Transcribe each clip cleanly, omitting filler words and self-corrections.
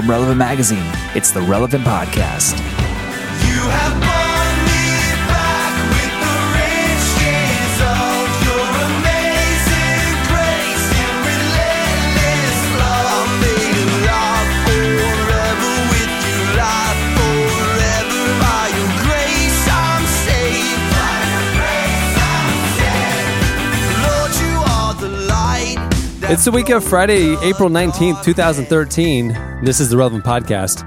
From Relevant Magazine, it's the Relevant Podcast. You have bought- It's the week of Friday, April 19th, 2013. This is the Relevant Podcast.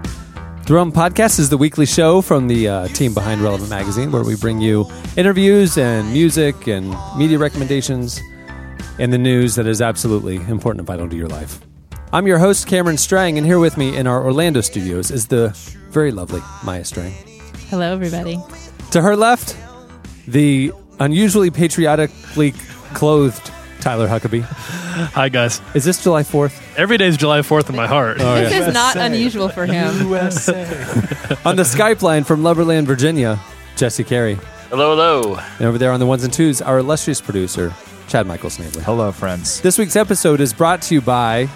The Relevant Podcast is the weekly show from the team behind Relevant Magazine, where we bring you interviews and music and media recommendations and the news that is absolutely important and vital to your life. I'm your host, Cameron Strang, and here with me in our Orlando studios is the very lovely Maya Strang. Hello, everybody. To her left, the unusually patriotically clothed Tyler Huckabee. Hi, guys. Is this July 4th? Every day is July 4th in my heart. Oh, yeah. This is not unusual for him. USA. On the Skype line from Loverland, Virginia, Jesse Carey. Hello, hello. And over there on the ones and twos, our illustrious producer, Chad Michael Snavely. Hello, friends. This week's episode is brought to you by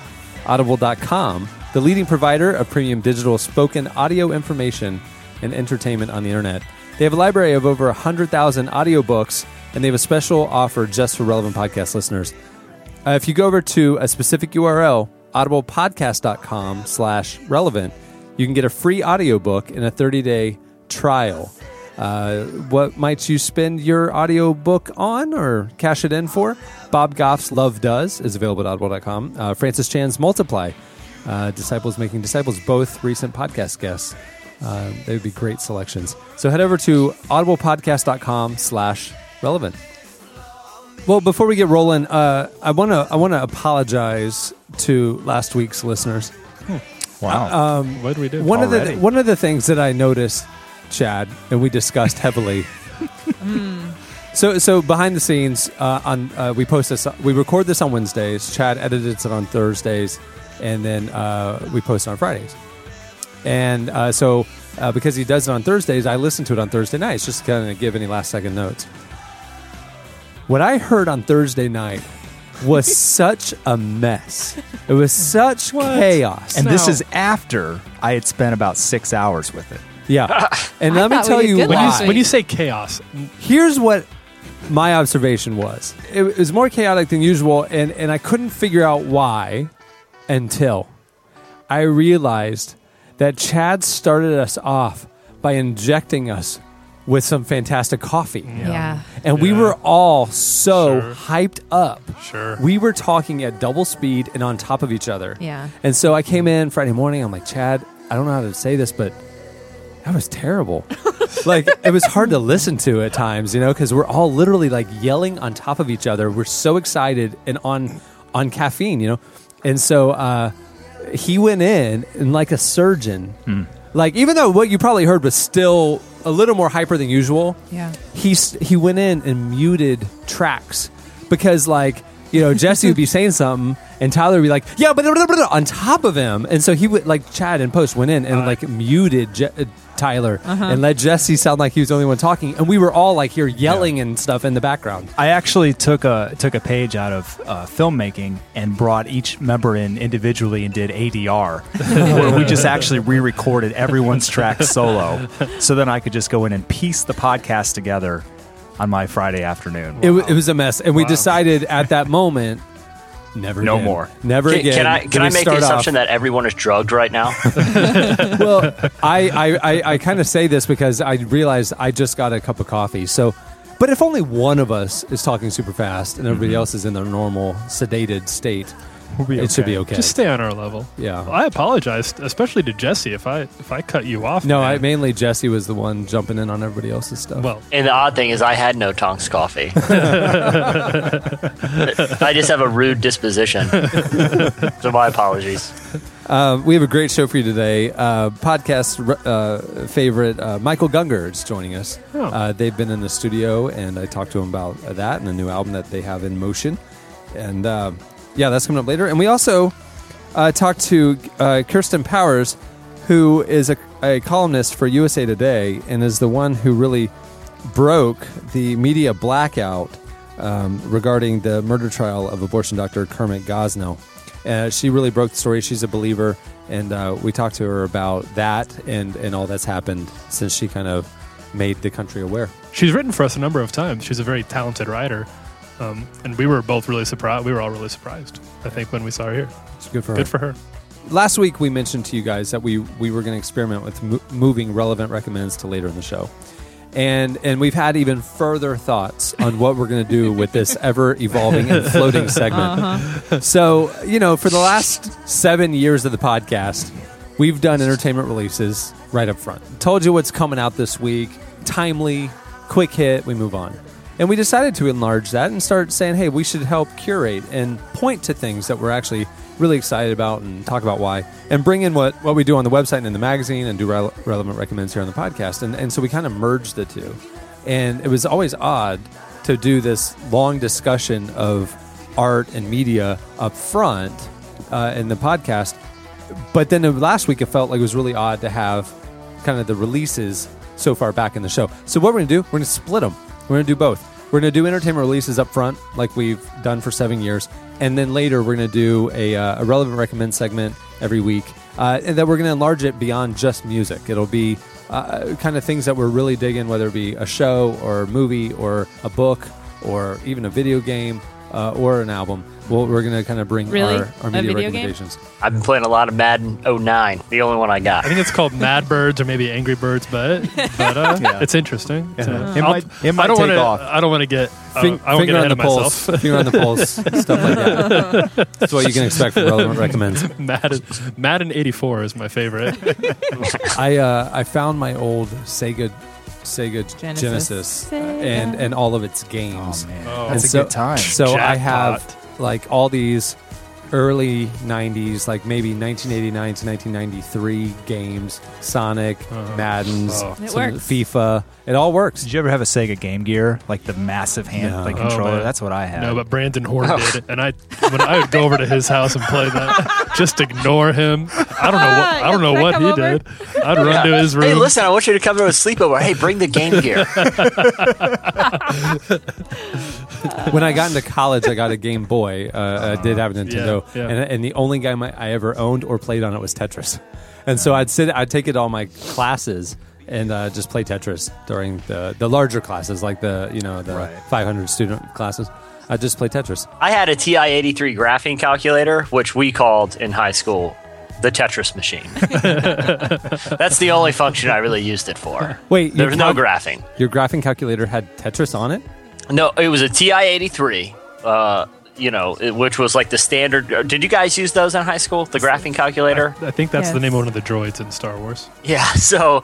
Audible.com, the leading provider of premium digital spoken audio information and entertainment on the internet. They have a library of over 100,000 audiobooks, and they have a special offer just for Relevant Podcast listeners. If you go over to a specific URL, audiblepodcast.com/relevant, you can get a free audiobook and a 30-day trial. What might you spend your audiobook on or cash it in for? Bob Goff's Love Does is available at audible.com. Francis Chan's Multiply, Disciples Making Disciples, both recent podcast guests. They would be great selections. So head over to audiblepodcast.com/relevant. Well, before we get rolling, I want to apologize to last week's listeners. Wow, what did we do? One of the things that I noticed, Chad, and we discussed heavily. So behind the scenes, we post this. We record this on Wednesdays. Chad edits it on Thursdays, and then we post it on Fridays. And so because he does it on Thursdays, I listen to it on Thursday nights, just to kind of give any last second notes. What I heard on Thursday night was such a mess. It was such chaos. And this is after I had spent about 6 hours with it. Yeah. And let me tell you why. When you say chaos, here's what my observation was. It was more chaotic than usual, and I couldn't figure out why until I realized that Chad started us off by injecting us with some fantastic coffee. Yeah. And we were all so hyped up. Sure. We were talking at double speed and on top of each other. Yeah. And so I came in Friday morning. I'm like, Chad, I don't know how to say this, but that was terrible. Like, it was hard to listen to at times, you know, because we're all literally like yelling on top of each other. We're so excited and on caffeine, you know. And so he went in and like a surgeon, like even though what you probably heard was still a little more hyper than usual. Yeah, he went in and muted tracks because, like, you know, Jesse would be saying something and Tyler would be like, yeah, but on top of him, and so he would, like, Chad and Post went in and like muted Tyler and let Jesse sound like he was the only one talking, and we were all like here yelling and stuff in the background. I actually took a page out of filmmaking and brought each member in individually and did ADR, where we just actually re-recorded everyone's track solo, so then I could just go in and piece the podcast together on my Friday afternoon. Wow. It was a mess, and we decided at that moment, never again. Can I make the assumption that everyone is drugged right now? Well, I kind of say this because I realized I just got a cup of coffee. So, but if only one of us is talking super fast and everybody else is in their normal sedated state, it should be okay. Just stay on our level. Yeah. Well, I apologize, especially to Jesse, if I cut you off. No, mainly Jesse was the one jumping in on everybody else's stuff. Well, and the odd thing is I had no Tonks coffee. I just have a rude disposition. So my apologies. We have a great show for you today. Podcast favorite Michael Gungor is joining us. Oh. They've been in the studio, and I talked to him about that and a new album that they have in motion. And yeah, that's coming up later. And we also talked to Kirsten Powers, who is a columnist for USA Today and is the one who really broke the media blackout regarding the murder trial of abortion doctor Kermit Gosnell. She really broke the story. She's a believer, and we talked to her about that and all that's happened since she kind of made the country aware. She's written for us a number of times. She's a very talented writer, and we were both really surprised. We were all really surprised, I think, when we saw her here. It's good for her. Good for her. Last week, we mentioned to you guys that we were going to experiment with moving Relevant Recommends to later in the show. And we've had even further thoughts on what we're going to do with this ever-evolving and floating segment. Uh-huh. So, you know, for the last 7 years of the podcast, we've done entertainment releases right up front. Told you what's coming out this week. Timely, quick hit, we move on. And we decided to enlarge that and start saying, hey, we should help curate and point to things that we're actually really excited about and talk about why, and bring in what we do on the website and in the magazine and do Relevant Recommends here on the podcast. And so we kind of merged the two. And it was always odd to do this long discussion of art and media up front in the podcast. But then last week, it felt like it was really odd to have kind of the releases so far back in the show. So what we're going to do, we're going to split them. We're going to do both. We're going to do entertainment releases up front, like we've done for 7 years. And then later, we're going to do a Relevant Recommend segment every week. And then we're going to enlarge it beyond just music. It'll be kind of things that we're really digging, whether it be a show or a movie or a book or even a video game or an album. We're going to kind of bring our media recommendations. Game? I've been playing a lot of Madden 09, the only one I got. I think it's called Mad Birds or maybe Angry Birds, but yeah. It's interesting. Yeah. So, it might take off. I don't want to get ahead of myself. Finger on the pulse, stuff like that. That's what you can expect from Relevant Recommends. Madden 84 is my favorite. I found my old Sega Genesis. And all of its games. Oh, man. Oh. That's a good time. So Jackpot. I have like all these early 90s, like maybe 1989 to 1993 games, Sonic, Madden's, FIFA. It all works. Did you ever have a Sega Game Gear, like the massive hand controller? Man. That's what I had. No, but Brandon Horton did, and I would go over to his house and play that, just ignore him. I don't know what he did. I'd run to his room. Hey, listen, I want you to come to a sleepover. Hey, bring the Game Gear. When I got into college, I got a Game Boy. I did have a Nintendo, And the only game I ever owned or played on it was Tetris. And so I'd take it to all my classes and just play Tetris during the larger classes, like the 500 student classes. I'd just play Tetris. I had a TI-83 graphing calculator, which we called in high school the Tetris machine. That's the only function I really used it for. Wait, there was no graphing. Your graphing calculator had Tetris on it? No, it was a TI-83, which was like the standard. Did you guys use those in high school, the graphing calculator? I think that's the name of one of the droids in Star Wars. Yeah, so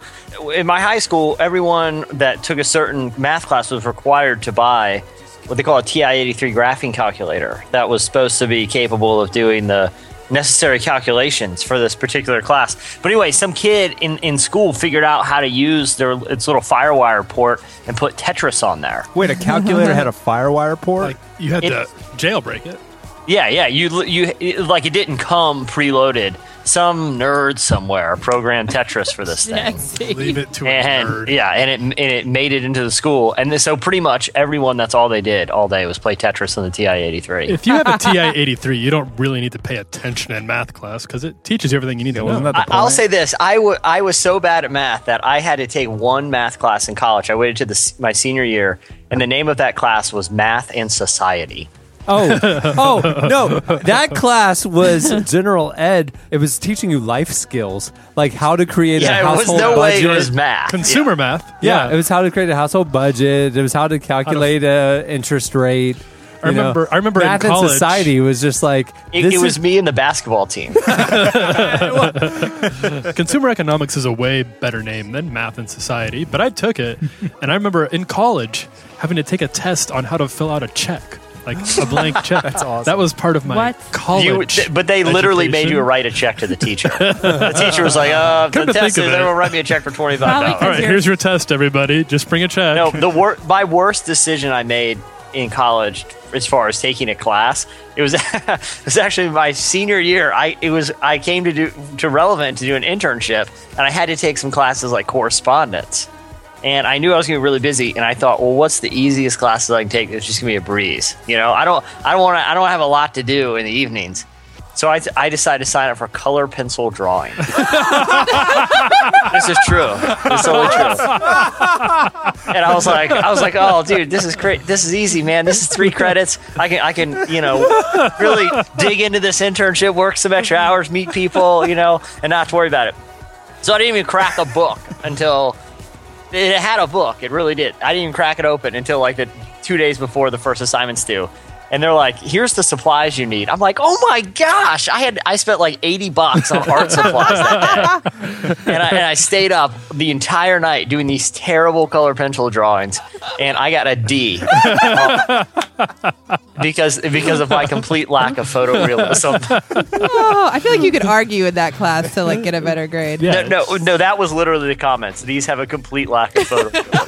in my high school, everyone that took a certain math class was required to buy what they call a TI-83 graphing calculator that was supposed to be capable of doing the necessary calculations for this particular class. But anyway, some kid in school figured out how to use its little FireWire port and put Tetris on there. Wait, a calculator had a FireWire port? Like you had to jailbreak it. Yeah. It didn't come preloaded. Some nerd somewhere programmed Tetris for this thing. Leave it to a nerd. Yeah, and it made it into the school. And so pretty much everyone, that's all they did all day was play Tetris on the TI-83. If you have a TI-83, you don't really need to pay attention in math class because it teaches you everything you need to know. I'll say this. I was so bad at math that I had to take one math class in college. I waited to my senior year, and the name of that class was Math and Society. Oh, no. That class was general ed. It was teaching you life skills, like how to create a household budget. It was math. Consumer math. Yeah, it was how to create a household budget. It was how to calculate an interest rate. I remember in college. Math and Society was just like... It was me and the basketball team. Consumer economics is a way better name than Math and Society, but I took it, and I remember in college having to take a test on how to fill out a check. Like a blank check. That's awesome. That was part of my college. But they literally made you write a check to the teacher. The teacher was like, the test is everyone write me a check for $25. All right, here's your test, everybody. Just bring a check. No, my worst decision I made in college as far as taking a class, it was actually my senior year. I came to Relevant to do an internship, and I had to take some classes like correspondence. And I knew I was going to be really busy, and I thought, well, what's the easiest classes I can take? It's just going to be a breeze. I don't have a lot to do in the evenings. So I decided to sign up for color pencil drawing. This is true. It's totally true. And I was like, oh, dude, this is great. This is easy, man. This is 3 credits. I can, you know, really dig into this internship, work some extra hours, meet people, you know, and not have to worry about it. So I didn't even crack a book until it had a book. It really did. I didn't even crack it open until like the 2 days before the first assignment's due. And they're like, here's the supplies you need. I'm like, oh my gosh. I spent like $80 on art supplies that day. And I stayed up the entire night doing these terrible color pencil drawings. And I got a D. Because of my complete lack of photorealism. Oh, I feel like you could argue in that class to like get a better grade. Yeah. No, that was literally the comments. These have a complete lack of photorealism.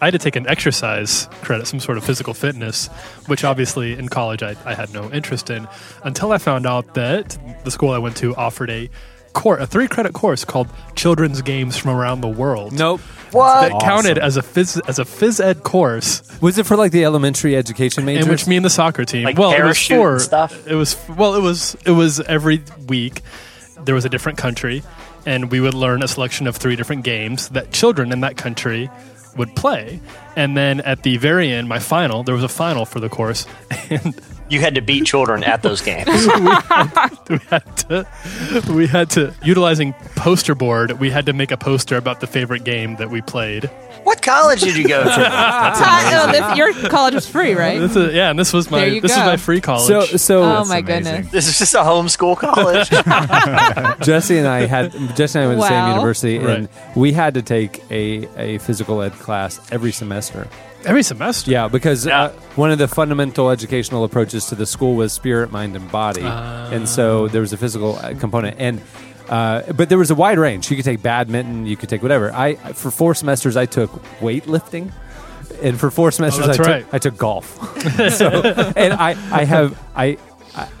I had to take an exercise credit, some sort of physical fitness, which obviously in college I had no interest in until I found out that the school I went to offered a 3-credit course called Children's Games from Around the World. Nope. What? That counted as a phys ed course. Was it for like the elementary education majors? In which me and the soccer team. Like well, parachute it was for stuff. It was every week there was a different country and we would learn a selection of 3 different games that children in that country would play. And then at the very end, there was a final for the course. And you had to beat children at those games. we had to, utilizing poster board, we had to make a poster about the favorite game that we played. What college did you go to? Your college was free, right? And this was was my free college. So oh my goodness, this is just a homeschool college. Jesse and I went to the same university, right. And we had to take a physical ed class every semester. Every semester? Yeah, because one of the fundamental educational approaches to the school was spirit, mind, and body. And so there was a physical component. But there was a wide range. You could take badminton, you could take whatever. For 4 semesters, I took weightlifting. And for 4 semesters, I took golf.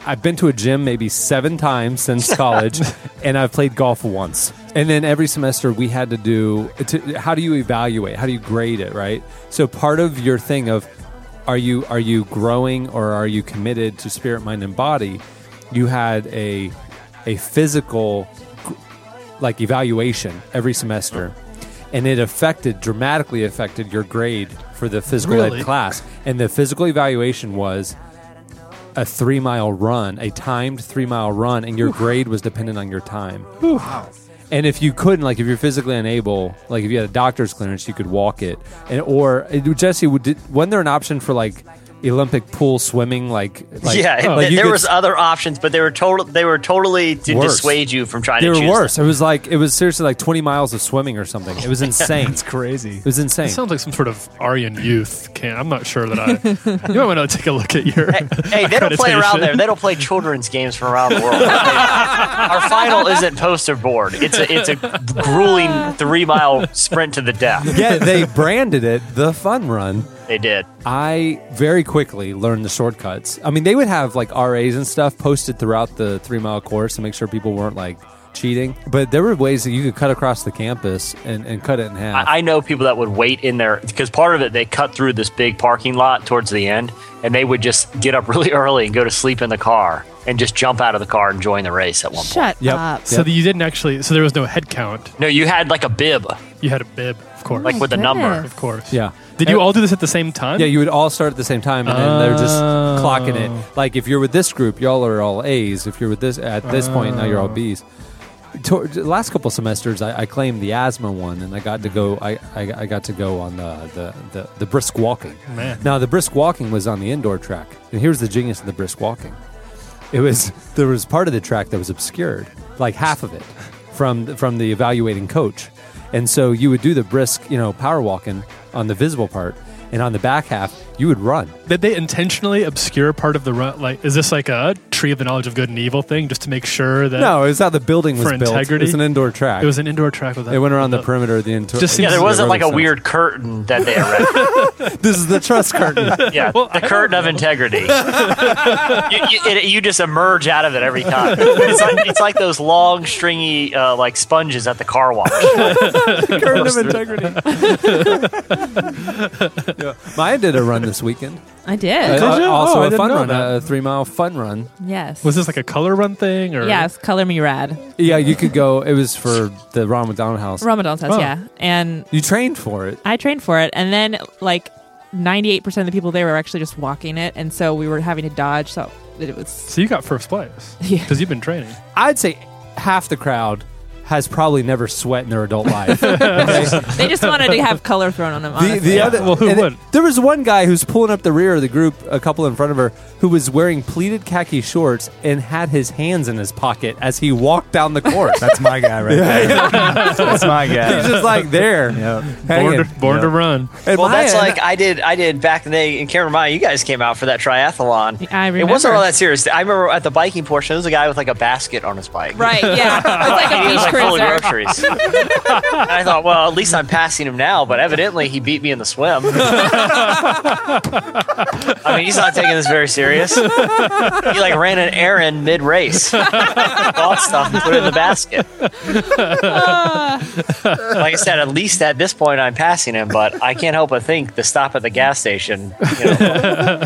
I've been to a gym maybe 7 times since college, and I've played golf once. And then every semester we had to do, how do you evaluate? How do you grade it, right? So part of your thing of, are you growing or are you committed to spirit, mind, and body? You had a physical like evaluation every semester, and it dramatically affected your grade for the physical ed class. And the physical evaluation was a 3-mile run, a timed 3-mile run, and your grade was dependent on your time. Wow. And if you couldn't, like if you're physically unable, like if you had a doctor's clearance, you could walk it. Or Jesse, wasn't there an option for like Olympic pool swimming? There was other options, but they were totally to worse. Dissuade you from trying. They to choose were worse. Them. It was seriously like 20 miles of swimming or something. It was insane. It's crazy. It was insane. It sounds like some sort of Aryan youth camp. I'm not sure that I. You might want to take a look at your. Hey, they don't play around there. They don't play children's games from around the world. Our final isn't poster board. It's a grueling 3-mile sprint to the death. Yeah, they branded it the Fun Run. They did. I very quickly learned the shortcuts. I mean, they would have like RAs and stuff posted throughout the 3-mile course to make sure people weren't like cheating. But there were ways that you could cut across the campus and cut it in half. I know people that would wait in there because part of it, they cut through this big parking lot towards the end and they would just get up really early and go to sleep in the car and just jump out of the car and join the race at one point. Shut up. So you didn't actually, so there was no head count. No, you had like a bib. You had a bib, of course. Like with a number. Of course. Yeah. Did you all do this at the same time? Yeah, you would all start at the same time, and then they're just clocking it. Like, if you're with this group, y'all are all A's. If you're with this, at this point, now you're all B's. The last couple semesters, I claimed the asthma one, and I got to go. I got to go on the brisk walking. Man. Now, the brisk walking was on the indoor track, and here's the genius of the brisk walking. There was part of the track that was obscured, like half of it, from the evaluating coach. And so you would do the brisk, power walking on the visible part, and on the back half, you would run. Did they intentionally obscure part of the run? Like, is this like a tree of the knowledge of good and evil thing, just to make sure that? No, it was how the building was built. Integrity? It was an indoor track. It was an indoor track. It went around the perimeter of the indoor. There wasn't like a weird curtain that they erected. This is the trust curtain. Yeah, well, the curtain of integrity. You just emerge out of it every time. It's like those long, stringy, like sponges at the car wash. The curtain of integrity. Yeah. Mine did a run this weekend. I did. Also a fun run, a 3-mile fun run. Yes. Was this like a color run thing? Or? Yes, color me rad. Yeah, you could go. It was for the Ramadan house. Ramadan's house, yeah. And you trained for it. I trained for it. And then like 98% of the people there were actually just walking it. And so we were having to dodge. So it was. So you got first place. Yeah. Because you've been training. I'd say half the crowd has probably never sweat in their adult life. Okay? They just wanted to have color thrown on them. The other, well, who would? There was one guy who's pulling up the rear of the group, a couple in front of her, who was wearing pleated khaki shorts and had his hands in his pocket as he walked down the course. That's my guy right there. Yeah. That's my guy. He's just like there. Yep. Born to run. And well, that's like I did back in the day in Cameron Maya. You guys came out for that triathlon. I remember. It wasn't all that serious. I remember at the biking portion, there was a guy with like a basket on his bike. Right, yeah. It's like a beach cruiser. Groceries. I thought, well, at least I'm passing him now, but evidently he beat me in the swim. I mean, he's not taking this very serious. He like ran an errand mid-race. Bought stuff and put it in the basket. Like I said, at least at this point I'm passing him, but I can't help but think the stop at the gas station. You know.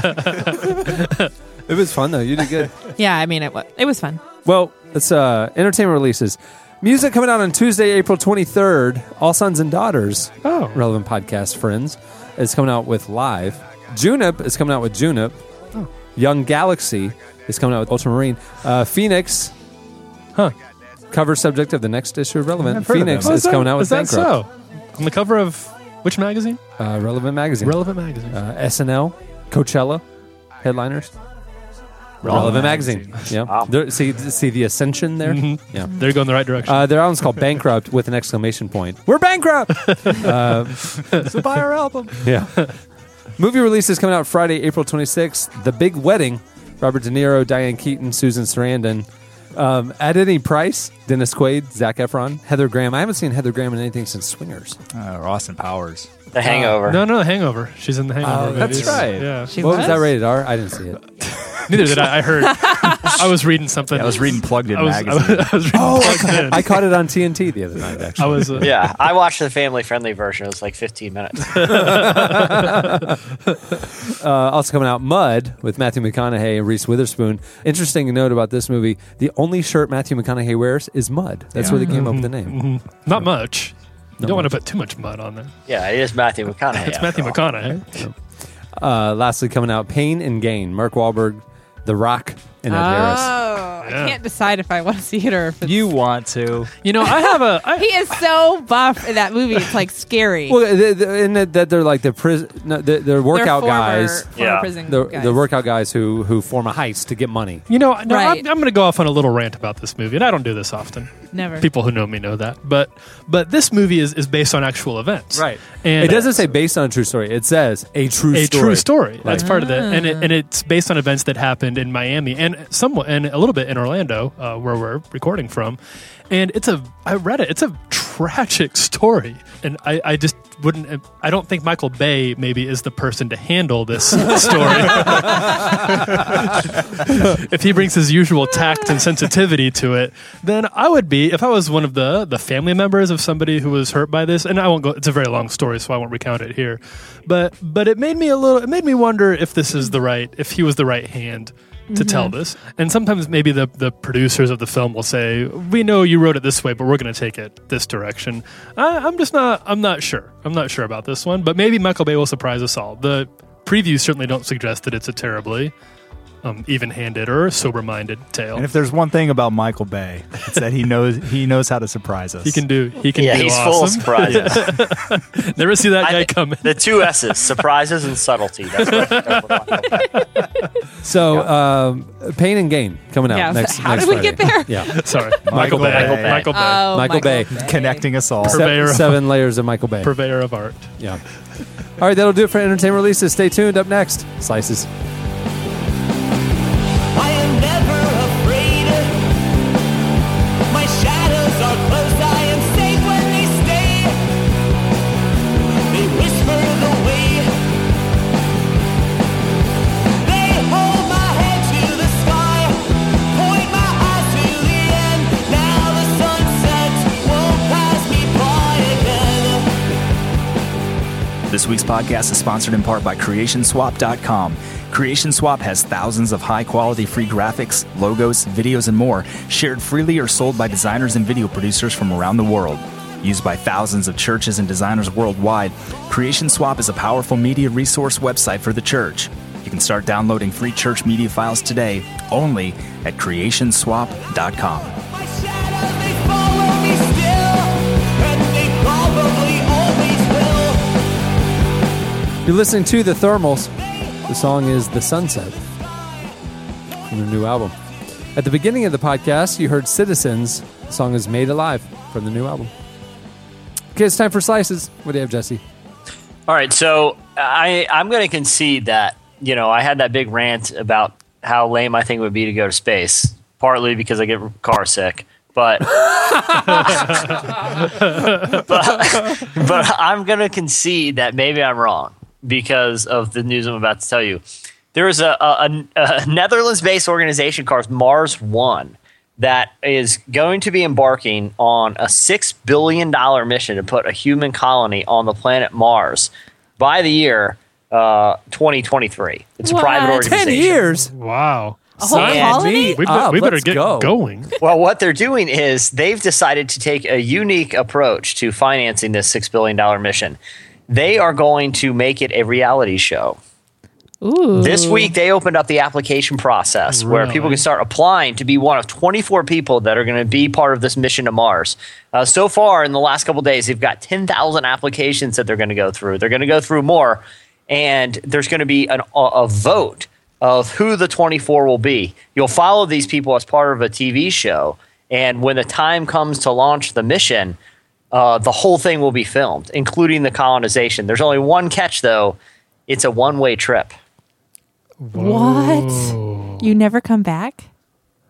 It was fun, though. You did good. Yeah, I mean, it was fun. Well, it's entertainment releases. Music coming out on Tuesday, April 23rd. All Sons and Daughters, Relevant Podcast friends, is coming out with Live. Junip is coming out with Junip. Oh. Young Galaxy is coming out with Ultramarine. Phoenix, cover subject of the next issue of Relevant. Phoenix is coming out with Bankrupt. Is that so? On the cover of which magazine? Relevant Magazine. Relevant Magazine. SNL, Coachella, headliners. Relevant magazine. Yeah. Wow. See the ascension there? Mm-hmm. Yeah. They're going the right direction. Their album's called Bankrupt with an exclamation point. We're bankrupt! So buy our album. Yeah. Movie release is coming out Friday, April 26th. The Big Wedding. Robert De Niro, Diane Keaton, Susan Sarandon. At Any Price, Dennis Quaid, Zac Efron, Heather Graham. I haven't seen Heather Graham in anything since Swingers. Or Austin Powers. The Hangover. The Hangover. She's in The Hangover. That's right. Yeah. What was that rated R? I didn't see it. Neither did I. I heard. I was reading something. Yeah, I was reading Plugged In magazine. I was reading Plugged In. I caught it on TNT the other night, actually. Yeah, I watched the family-friendly version. It was like 15 minutes. Also coming out, Mud, with Matthew McConaughey and Reese Witherspoon. Interesting note about this movie, the only shirt Matthew McConaughey wears is mud. That's where they came up with the name. Mm-hmm. Not much. You don't want to put too much mud on there. Yeah, it is Matthew McConaughey. It's Matthew McConaughey. Lastly coming out, Pain and Gain. Mark Wahlberg, The Rock, and Ed Harris. I can't decide if I want to see it or if it's... You want to. You know, I have a... he is so buff in that movie. It's like scary. Well, they're like the prison... No, they're workout guys. Former prison guys. The workout guys who form a heist to get money. You know, I'm going to go off on a little rant about this movie, and I don't do this often. Never. People who know me know that. But this movie is based on actual events. Right. And it doesn't say based on a true story. It says a true story. A true story. Like, that's part of that. And it's based on events that happened in Miami and a little bit in Orlando, where we're recording from. And it's a tragic story. And I don't think Michael Bay maybe is the person to handle this story. If he brings his usual tact and sensitivity to it, then I would be, if I was one of the family members of somebody who was hurt by this, and I won't go, it's a very long story, so I won't recount it here. But it made me wonder if this is if he was the right hand to tell this. And sometimes maybe the producers of the film will say, we know you wrote it this way, but we're going to take it this direction. I'm not sure. I'm not sure about this one, but maybe Michael Bay will surprise us all. The previews certainly don't suggest that it's a terribly even-handed or sober-minded tale. And if there's one thing about Michael Bay, it's that he knows how to surprise us. He can do he's awesome. Full of surprises. Yeah. Never see that guy coming. The two S's, surprises and subtlety. That's so, Pain and Gain coming out next Friday. How did we get there? Yeah, sorry. Michael Bay. Connecting us all. Seven layers of Michael Bay. Purveyor of art. Yeah. All right, that'll do it for entertainment releases. Stay tuned. Up next, Slices. This week's Podcast is sponsored in part by CreationSwap.com. CreationSwap has thousands of high-quality free graphics, logos, videos, and more shared freely or sold by designers and video producers from around the world. Used by thousands of churches and designers worldwide, CreationSwap is a powerful media resource website for the church. You can start downloading free church media files today only at CreationSwap.com. You're listening to The Thermals. The song is The Sunset from their new album. At the beginning of the podcast, you heard Citizens. The song is Made Alive from the new album. Okay, it's time for Slices. What do you have, Jesse? All right, so I'm going to concede that, you know, I had that big rant about how lame I think it would be to go to space, partly because I get car sick. But I'm going to concede that maybe I'm wrong because of the news I'm about to tell you. There is a Netherlands-based organization called Mars One that is going to be embarking on a $6 billion mission to put a human colony on the planet Mars by the year 2023. It's a private organization. 10 years? Wow. We better get going. Well, what they're doing is they've decided to take a unique approach to financing this $6 billion mission. They are going to make it a reality show. Ooh. This week, they opened up the application process where people can start applying to be one of 24 people that are going to be part of this mission to Mars. So far, in the last couple of days, they've got 10,000 applications that they're going to go through. They're going to go through more, and there's going to be a vote of who the 24 will be. You'll follow these people as part of a TV show, and when the time comes to launch the mission, the whole thing will be filmed, including the colonization. There's only one catch, though. It's a one-way trip. Whoa. What? You never come back?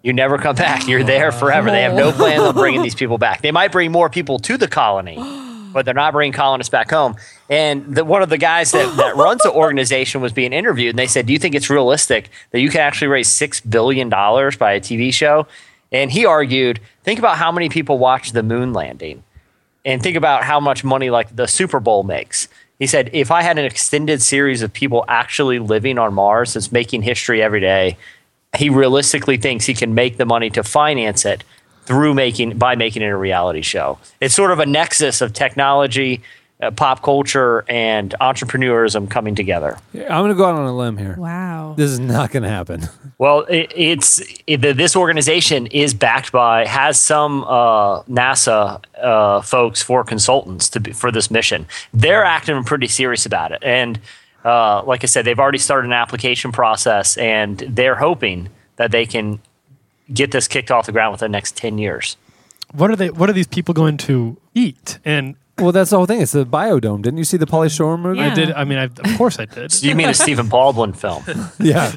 You never come back. You're there forever. They have no plan on bringing these people back. They might bring more people to the colony, but they're not bringing colonists back home. And one of the guys that runs the organization was being interviewed, and they said, do you think it's realistic that you can actually raise $6 billion by a TV show? And he argued, think about how many people watch the moon landing, and think about how much money like the Super Bowl makes. He said, if I had an extended series of people actually living on Mars that's making history every day, he realistically thinks he can make the money to finance it by making it a reality show. It's sort of a nexus of technology, pop culture, and entrepreneurism coming together. Yeah, I'm going to go out on a limb here. Wow. This is not going to happen. Well, this organization is backed by, has some NASA folks for consultants for this mission. They're acting pretty serious about it. And like I said, they've already started an application process, and they're hoping that they can get this kicked off the ground within the next 10 years. What are these people going to eat? And well, that's the whole thing. It's the biodome. Didn't you see the Pauly Shore movie? Yeah. I did. I mean, of course I did. You mean a Stephen Baldwin film? Yeah.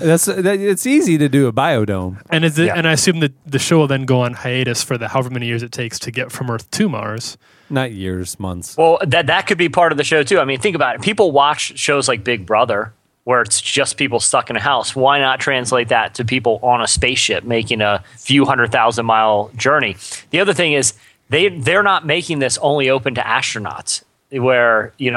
It's easy to do a biodome. And and I assume that the show will then go on hiatus for the however many years it takes to get from Earth to Mars. Not years, months. Well, that could be part of the show too. I mean, think about it. People watch shows like Big Brother, where it's just people stuck in a house. Why not translate that to people on a spaceship making a few 100,000-mile journey? The other thing is they're not making this only open to astronauts, where they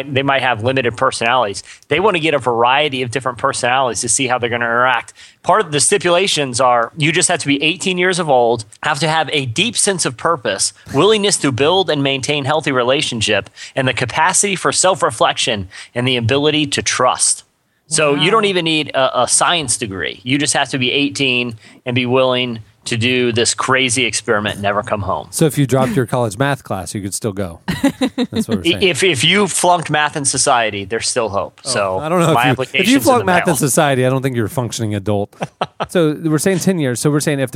might have limited personalities. They want to get a variety of different personalities to see how they're going to interact. Part of the stipulations are you just have to be 18 years of old, have to have a deep sense of purpose, willingness to build and maintain healthy relationship, and the capacity for self-reflection and the ability to trust. So you don't even need a science degree. You just have to be 18 and be willing to do this crazy experiment and never come home. So if you dropped your college math class, you could still go. That's what we're saying. If you flunked math and society, there's still hope. Oh, so I don't know if you flunked math and society, I don't think you're a functioning adult. So we're saying 10 years. So we're saying if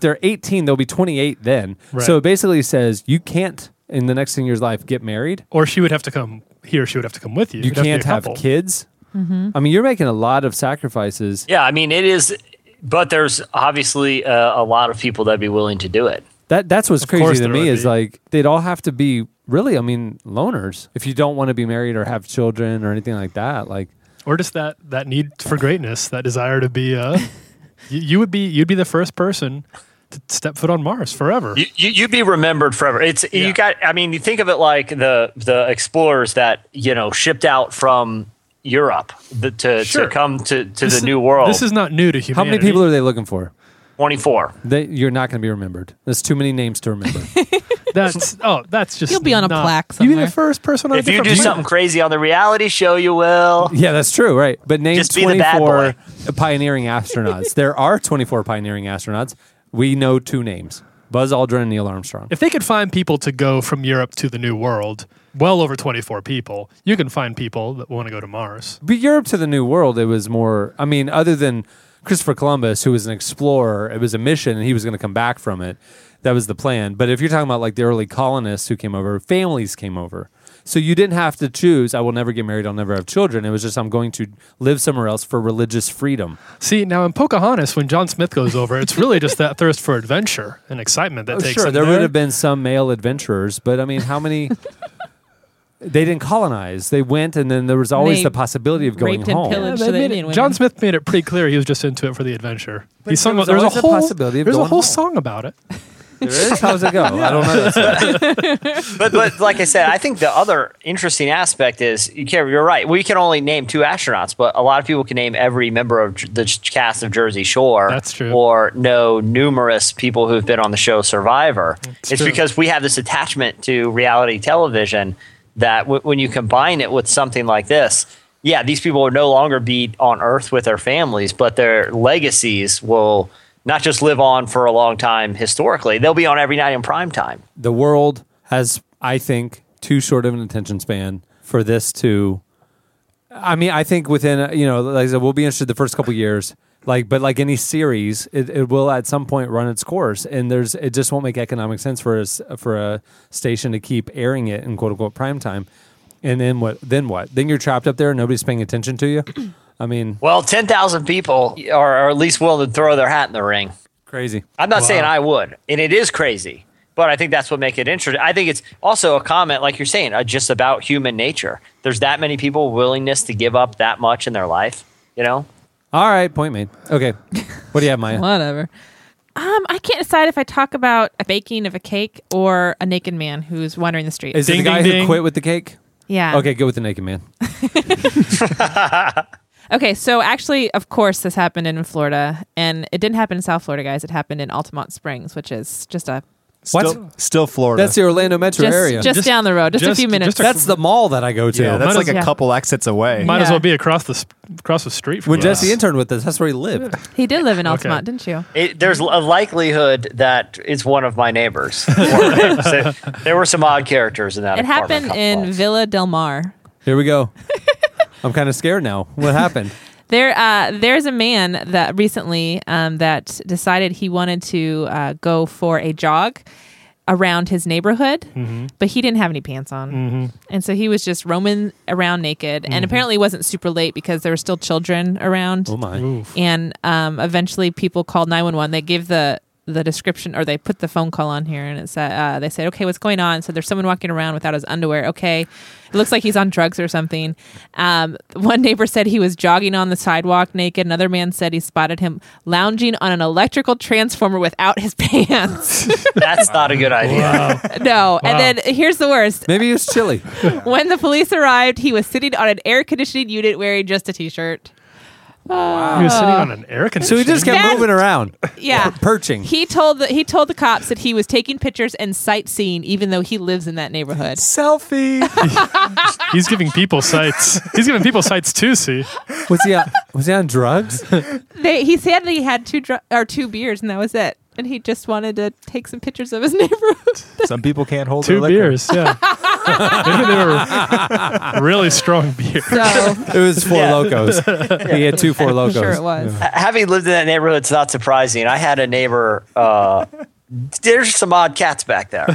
they're 18, they'll be 28 then. Right. So it basically says you can't in the next 10 years life get married, or she would have to come with you. You can't have kids. Mm-hmm. I mean, you're making a lot of sacrifices. Yeah, I mean, it is. But there's obviously a lot of people that'd be willing to do it. That's what's crazy to me is like they'd all have to be really, I mean, loners if you don't want to be married or have children or anything like that. Like, or just that need for greatness, that desire to be. You'd be the first person step foot on Mars forever. You'd be remembered forever. I mean, you think of it like the explorers that, you know, shipped out from Europe to come to the new world. This is not new to humanity. How many people are they looking for? 24. You're not going to be remembered. There's too many names to remember. That's just you'll be on a plaque somewhere. You'll be the first person on a different planet. If you do something crazy on the reality show, you will. Yeah, that's true, right? But name 24 pioneering astronauts. There are 24 pioneering astronauts. We know two names: Buzz Aldrin and Neil Armstrong. If they could find people to go from Europe to the New World, well over 24 people, you can find people that want to go to Mars. But Europe to the New World, it was more, I mean, other than Christopher Columbus, who was an explorer, it was a mission and he was going to come back from it. That was the plan. But if you're talking about like the early colonists who came over, families came over. So you didn't have to choose, I will never get married, I'll never have children. It was just, I'm going to live somewhere else for religious freedom. See, now in Pocahontas, when John Smith goes over, it's really just that thirst for adventure and excitement that takes him there. Sure, there would have been some male adventurers, but I mean, how many... They didn't colonize. They went, and then there was always the possibility of going home. John Smith made it pretty clear he was just into it for the adventure. There's a whole song about it. There is? How does it go? I don't know. That stuff. But like I said, I think the other interesting aspect is you're right. We can only name two astronauts, but a lot of people can name every member of the cast of Jersey Shore. That's true. Or know numerous people who've been on the show Survivor. It's because we have this attachment to reality television that when you combine it with something like this, yeah, these people will no longer be on Earth with their families, but their legacies will not just live on for a long time historically. They'll be on every night in prime time. The world has, I think, too short of an attention span for this to... I mean, I think within, you know, like I said, we'll be interested the first couple of years, but like any series, it will at some point run its course, and it just won't make economic sense for a station to keep airing it in quote-unquote prime time. And then what? Then you're trapped up there and nobody's paying attention to you? I mean, well, 10,000 people are at least willing to throw their hat in the ring. Crazy. I'm not saying I would, and it is crazy, but I think that's what makes it interesting. I think it's also a comment, like you're saying, just about human nature. There's that many people willingness to give up that much in their life, you know? All right, point made. Okay. What do you have, Maya? Whatever. I can't decide if I talk about a baking of a cake or a naked man who's wandering the streets. Is it the guy who quit with the cake? Yeah. Okay, go with the naked man. Okay, so actually, of course, this happened in Florida, and it didn't happen in South Florida, guys. It happened in Altamonte Springs, which is just a... Still Florida. That's the Orlando metro area. Just down the road, just a few minutes. That's the mall that I go to. Yeah, that's a couple exits away. Might as well be across the street from us. Jesse interned with us, that's where he lived. Yeah. He did live in Altamonte, didn't you? There's a likelihood that it's one of my neighbors. So there were some odd characters in that. It happened in Villa Del Mar. Here we go. I'm kind of scared now. What happened? There's a man that recently that decided he wanted to go for a jog around his neighborhood, mm-hmm. but he didn't have any pants on. Mm-hmm. And so he was just roaming around naked, mm-hmm. and apparently it wasn't super late because there were still children around. Oh, my. Oof. And eventually people called 911. They gave the description, or they put the phone call on here, and it said they said, okay, what's going on? So there's someone walking around without his underwear. Okay, it looks like he's on drugs or something. One neighbor said he was jogging on the sidewalk naked. Another man said he spotted him lounging on an electrical transformer without his pants. That's not a good idea. Wow. No. Wow. And then here's the worst. Maybe it's chilly. When the police arrived, he was sitting on an air conditioning unit wearing just a t-shirt. Wow. He was sitting on an air conditioner. So he just kept moving around. Yeah. Perching. He told the cops that he was taking pictures and sightseeing, even though he lives in that neighborhood. Selfie. He's giving people sights. He's giving people sights too, see. Was he on drugs? He said that he had two beers and that was it. And he just wanted to take some pictures of his neighborhood. Some people can't hold their liquor. 2 beers, yeah. Maybe they were really strong beer. So, it was Four Lokos. He had 2 Four Lokos. I'm sure it was. Yeah. Having lived in that neighborhood, it's not surprising. I had a neighbor. There's some odd cats back there.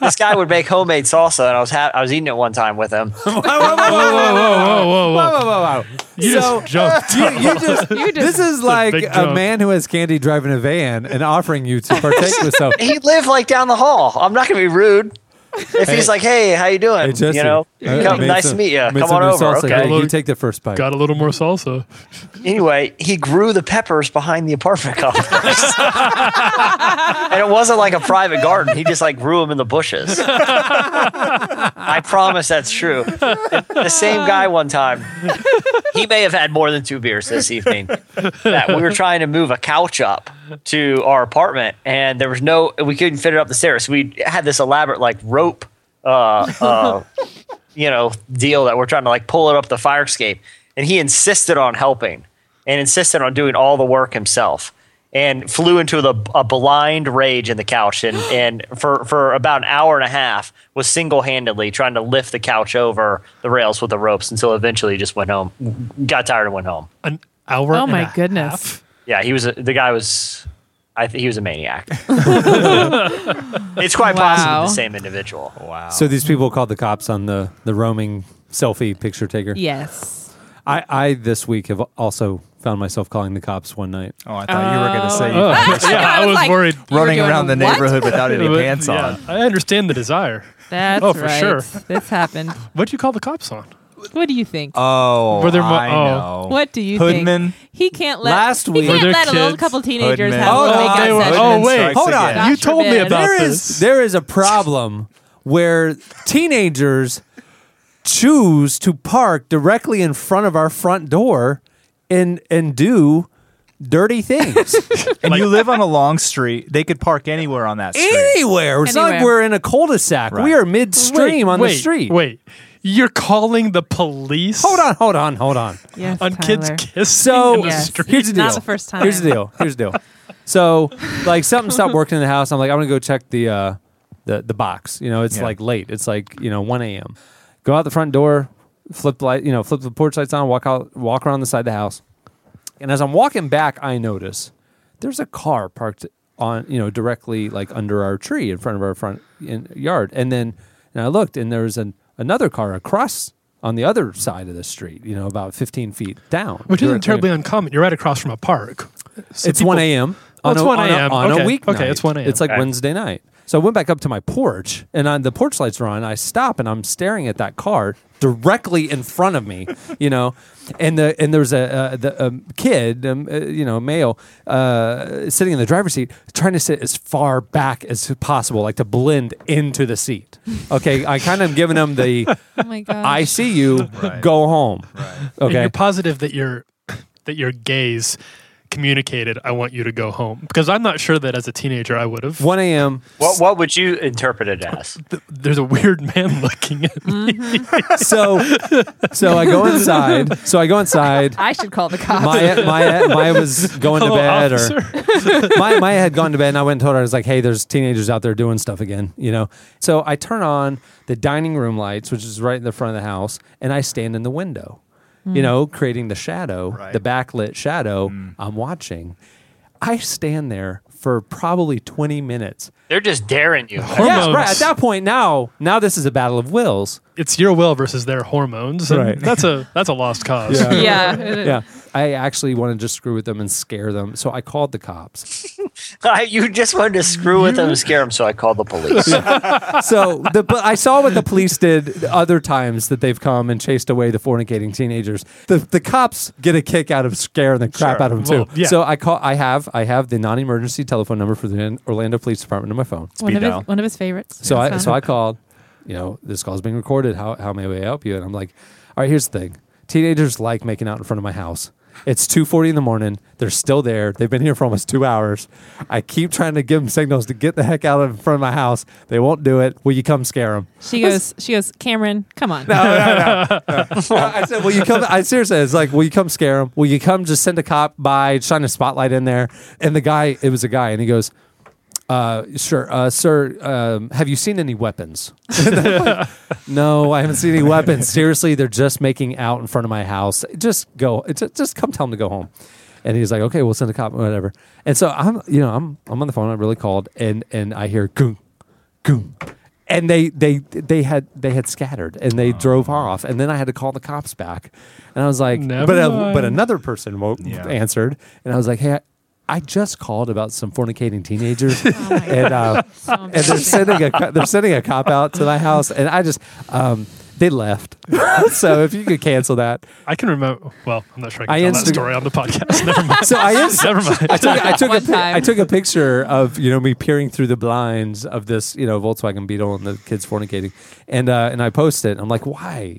This guy would make homemade salsa, and I was eating it one time with him. Whoa! You just jumped. You just. This is like a man who has candy driving a van and offering you to partake with something. He lived like down the hall. I'm not going to be rude. If he's like, hey, how you doing? Hey, Jesse, you know, nice to meet you. Come on over. Salsa. Okay, you take the first bite. Got a little more salsa. Anyway, he grew the peppers behind the apartment complex, and it wasn't like a private garden. He just like grew them in the bushes. I promise that's true. The same guy one time, he may have had more than 2 beers this evening. That we were trying to move a couch up to our apartment, and there was no, we couldn't fit it up the stairs. So we had this elaborate like rope, you know, deal that we're trying to like pull it up the fire escape. And he insisted on helping and insisted on doing all the work himself, and flew into a blind rage in the couch. And for about an hour and a half was single-handedly trying to lift the couch over the rails with the ropes until eventually he just went home, got tired and went home. An hour and a half. Oh my goodness. Yeah, he was the guy was. He was a maniac. It's quite possibly the same individual. Wow. So these people called the cops on the roaming selfie picture taker. Yes. I this week have also found myself calling the cops one night. Oh, I thought you were going to say. I was like, worried. Running around the neighborhood without any pants on. I understand the desire. That's right. Oh, for sure. This happened. What'd you call the cops on? What do you think? Oh, I know. What do you think? He can't let a little couple teenagers have a makeup session. Oh, wait. Hold on. Again. You told me about this. There is a problem where teenagers choose to park directly in front of our front door and do dirty things. And like, you live on a long street. They could park anywhere on that street. Anywhere. It's not like we're in a cul-de-sac. Right. We are midstream the street. Wait. You're calling the police? Hold on. Yes, on Tyler. Kids kissing in the street. Here's the deal. Not the first time. Here's the deal. So, like, something stopped working in the house. I'm like, I'm going to go check the box. You know, it's like late. It's like, you know, 1 a.m. Go out the front door, flip the porch lights on, walk around the side of the house. And as I'm walking back, I notice there's a car parked on, you know, directly like under our tree in front of our front yard. And I looked, and there was another car across on the other side of the street, you know, about 15 feet down. Which isn't terribly uncommon. You're right across from a park. So it's 1 a.m. It's 1 a.m. On a weeknight. Okay, it's 1 a.m. It's like Wednesday night. So I went back up to my porch, and the porch lights are on. I stop, and I'm staring at that car directly in front of me, you know. And there's a kid, you know, male, sitting in the driver's seat, trying to sit as far back as possible, like to blend into the seat. Okay, I kind of giving him the, oh my gosh, I see you, go home. Right. Okay, and you're positive that your gaze communicated, I want you to go home, because I'm not sure that as a teenager I would have. 1 a.m. What would you interpret it as? There's a weird man looking at me. Mm-hmm. So I go inside. I should call the cops. Maya was going to bed, officer. Or Maya had gone to bed, and I went and told her, I was like, "Hey, there's teenagers out there doing stuff again," you know. So I turn on the dining room lights, which is right in the front of the house, and I stand in the window. You know, creating the shadow, the backlit shadow. I'm watching. I stand there for probably 20 minutes. They're just daring you. Hormones. Yeah, right. At that point, now this is a battle of wills. It's your will versus their hormones. Right. That's a lost cause. Yeah. Yeah. I actually wanted to screw with them and scare them, so I called the cops. You just wanted to screw with them and scare them, so I called the police. Yeah. But I saw what the police did other times that they've come and chased away the fornicating teenagers. The cops get a kick out of scaring the crap out of them too. Well, yeah. So I have the non-emergency telephone number for the Orlando Police Department on my phone. One of his favorites. So I called. You know, this call is being recorded. How may we help you? And I'm like, all right, here's the thing. Teenagers like making out in front of my house. It's 2:40 in the morning. They're still there. They've been here for almost 2 hours. I keep trying to give them signals to get the heck out of in front of my house. They won't do it. Will you come scare them? She goes, Cameron, come on. No. I said, will you come? I seriously, it's like, will you come scare them? Will you come just send a cop by, shine a spotlight in there? And it was a guy, and he goes, sure. Sir, have you seen any weapons? Like, no, I haven't seen any weapons. Seriously, they're just making out in front of my house. Just come tell them to go home. And he's like, okay, we'll send a cop, whatever. And so I'm on the phone. I really called, and I hear goom, goom. And they had scattered, and they drove off, and then I had to call the cops back. And I was like, but another person answered, and I was like, hey, I just called about some fornicating teenagers, and they're sending a cop out to my house, and I just they left. So if you could cancel that, I can remember. Well, I'm not sure I can tell that story on the podcast. Never mind. So never mind. I took a picture of me peering through the blinds of this Volkswagen Beetle and the kids fornicating, and I posted it. And I'm like, why?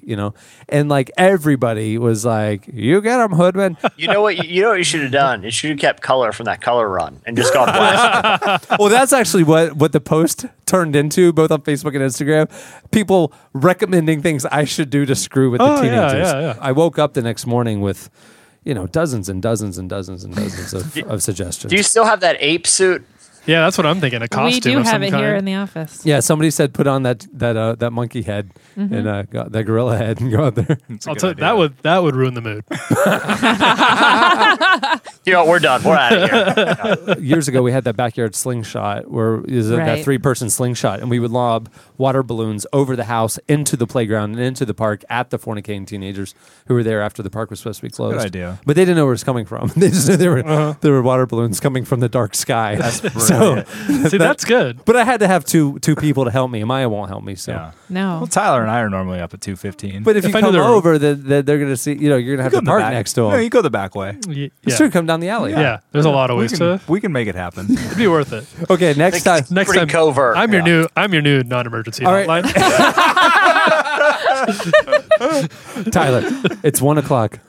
And like everybody was like, you get them, Hoodman. You know what you should have done? You should have kept color from that color run and just gone black. Well, that's actually what the post turned into, both on Facebook and Instagram. People recommending things I should do to screw with the teenagers. Yeah. I woke up the next morning with, dozens and dozens and dozens and dozens of suggestions. Do you still have that ape suit? Yeah, that's what I'm thinking. A costume. We do have it here in the office. Yeah, somebody said put on that monkey head and that gorilla head and go out there. I'll tell you, that would ruin the mood. We're done. We're out of here. Years ago, we had that backyard slingshot where is that 3-person slingshot, and we would lob water balloons over the house into the playground and into the park at the fornicating teenagers who were there after the park was supposed to be closed. Good idea. But they didn't know where it was coming from. They just knew there were water balloons coming from the dark sky. That's brilliant. So, that's good. But I had to have two people to help me. Maya won't help me, so no. Well, Tyler and I are normally up at 2:15. But if you come over, they're going to see. You're going to have to park next to them. Yeah, you go the back way. Yeah. It's true. Come down the alley. Yeah. There's a lot of ways to. We can make it happen. It'd be worth it. Okay, next time. Covert. I'm your new non-emergency hotline. Tyler, it's 1:00.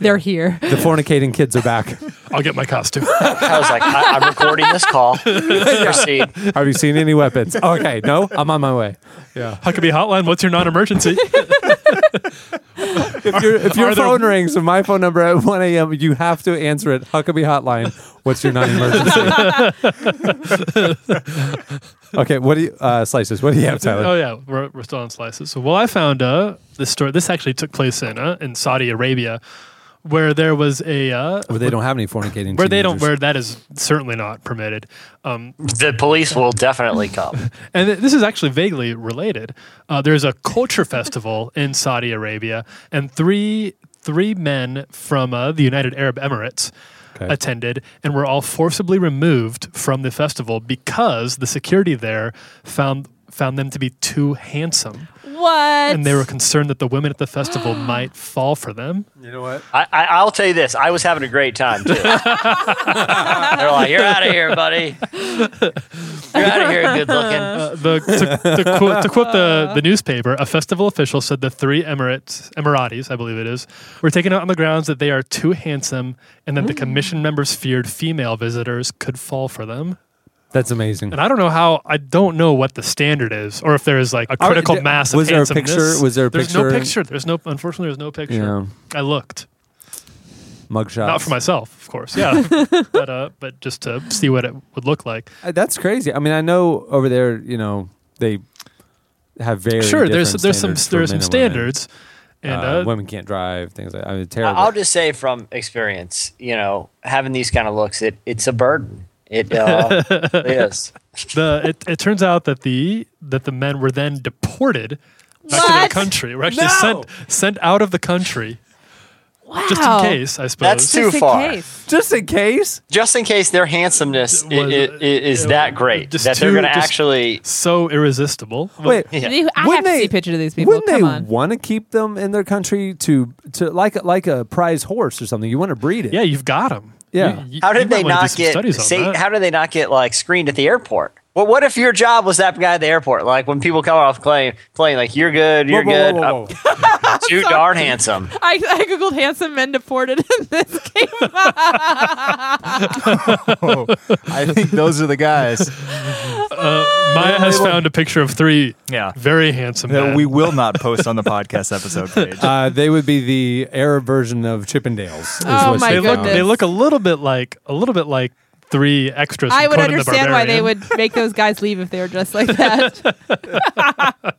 They're here. The fornicating kids are back. I'll get my costume. I was like, I'm recording this call. Proceed. Have you seen any weapons? Okay, no, I'm on my way. Yeah. Huckabee Hotline, what's your non-emergency? If your phone rings and my phone number at 1 a.m., you have to answer it. Huckabee Hotline, what's your non-emergency? Okay, what do you, Slices, what do you have, Tyler? Oh, yeah, we're still on Slices. So, well, I found this story. This actually took place in Saudi Arabia, where there was a... where they don't have any fornicating teenagers. Where that is certainly not permitted. The police will definitely come. And this is actually vaguely related. There's a culture festival in Saudi Arabia, and three men from the United Arab Emirates attended and were all forcibly removed from the festival because the security there found them to be too handsome. What? And they were concerned that the women at the festival might fall for them. You know what? I'll tell you this. I was having a great time, too. They're like, you're out of here, buddy. You're out of here, good looking. To quote the newspaper, a festival official said the three Emiratis, I believe it is, were taken out on the grounds that they are too handsome and that the commission members feared female visitors could fall for them. That's amazing. And I don't know what the standard is or if there is like a critical mass of handsomeness. Was there a picture? There's no picture. Unfortunately, there's no picture. Yeah. I looked. Mugshots. Not for myself, of course. Yeah. but just to see what it would look like. That's crazy. I mean, I know over there, they have very there's some standards. And women can't drive, things like that. I mean, terrible. I'll just say from experience, having these kind of looks, it's a burden. It is. It turns out that the men were then deported back to their country. Were actually sent out of the country. Wow. Just in case, I suppose. That's too far. Just in case their handsomeness is that great that they're going to actually... So irresistible. Wait, yeah. I have to see pictures of these people. Wouldn't they want to keep them in their country to like a prize horse or something? You want to breed it. Yeah, you've got them. Yeah. How did they not get like screened at the airport? Well, what if your job was that guy at the airport? Like when people come off plane, like you're good. Whoa. Too darn handsome. I googled handsome men deported, and this came up. I think those are the guys. Maya has found a picture of three very handsome men. We will not post on the podcast episode page. They would be the Arab version of Chippendales. Oh my goodness! They look a little bit like three extras. I would understand why they would make those guys leave if they were dressed like that.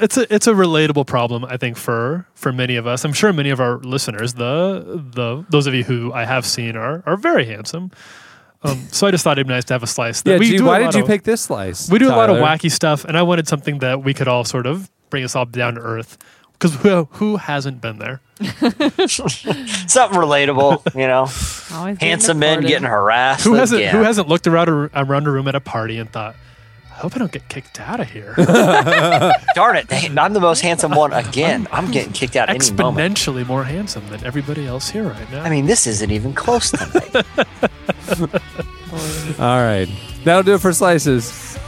It's a relatable problem, I think, for many of us. I'm sure many of our listeners, those of you who I have seen are very handsome. So I just thought it'd be nice to have a slice. Why did you pick this slice? We do a lot of wacky stuff, and I wanted something that we could all sort of bring us all down to earth. Because who hasn't been there? Something relatable, Handsome men getting harassed. Who hasn't looked around a room at a party and thought, I hope I don't get kicked out of here. Darn it. Dang, I'm the most handsome one again. I'm getting kicked out any moment. Exponentially more handsome than everybody else here right now. I mean, this isn't even close tonight. All right. That'll do it for Slices.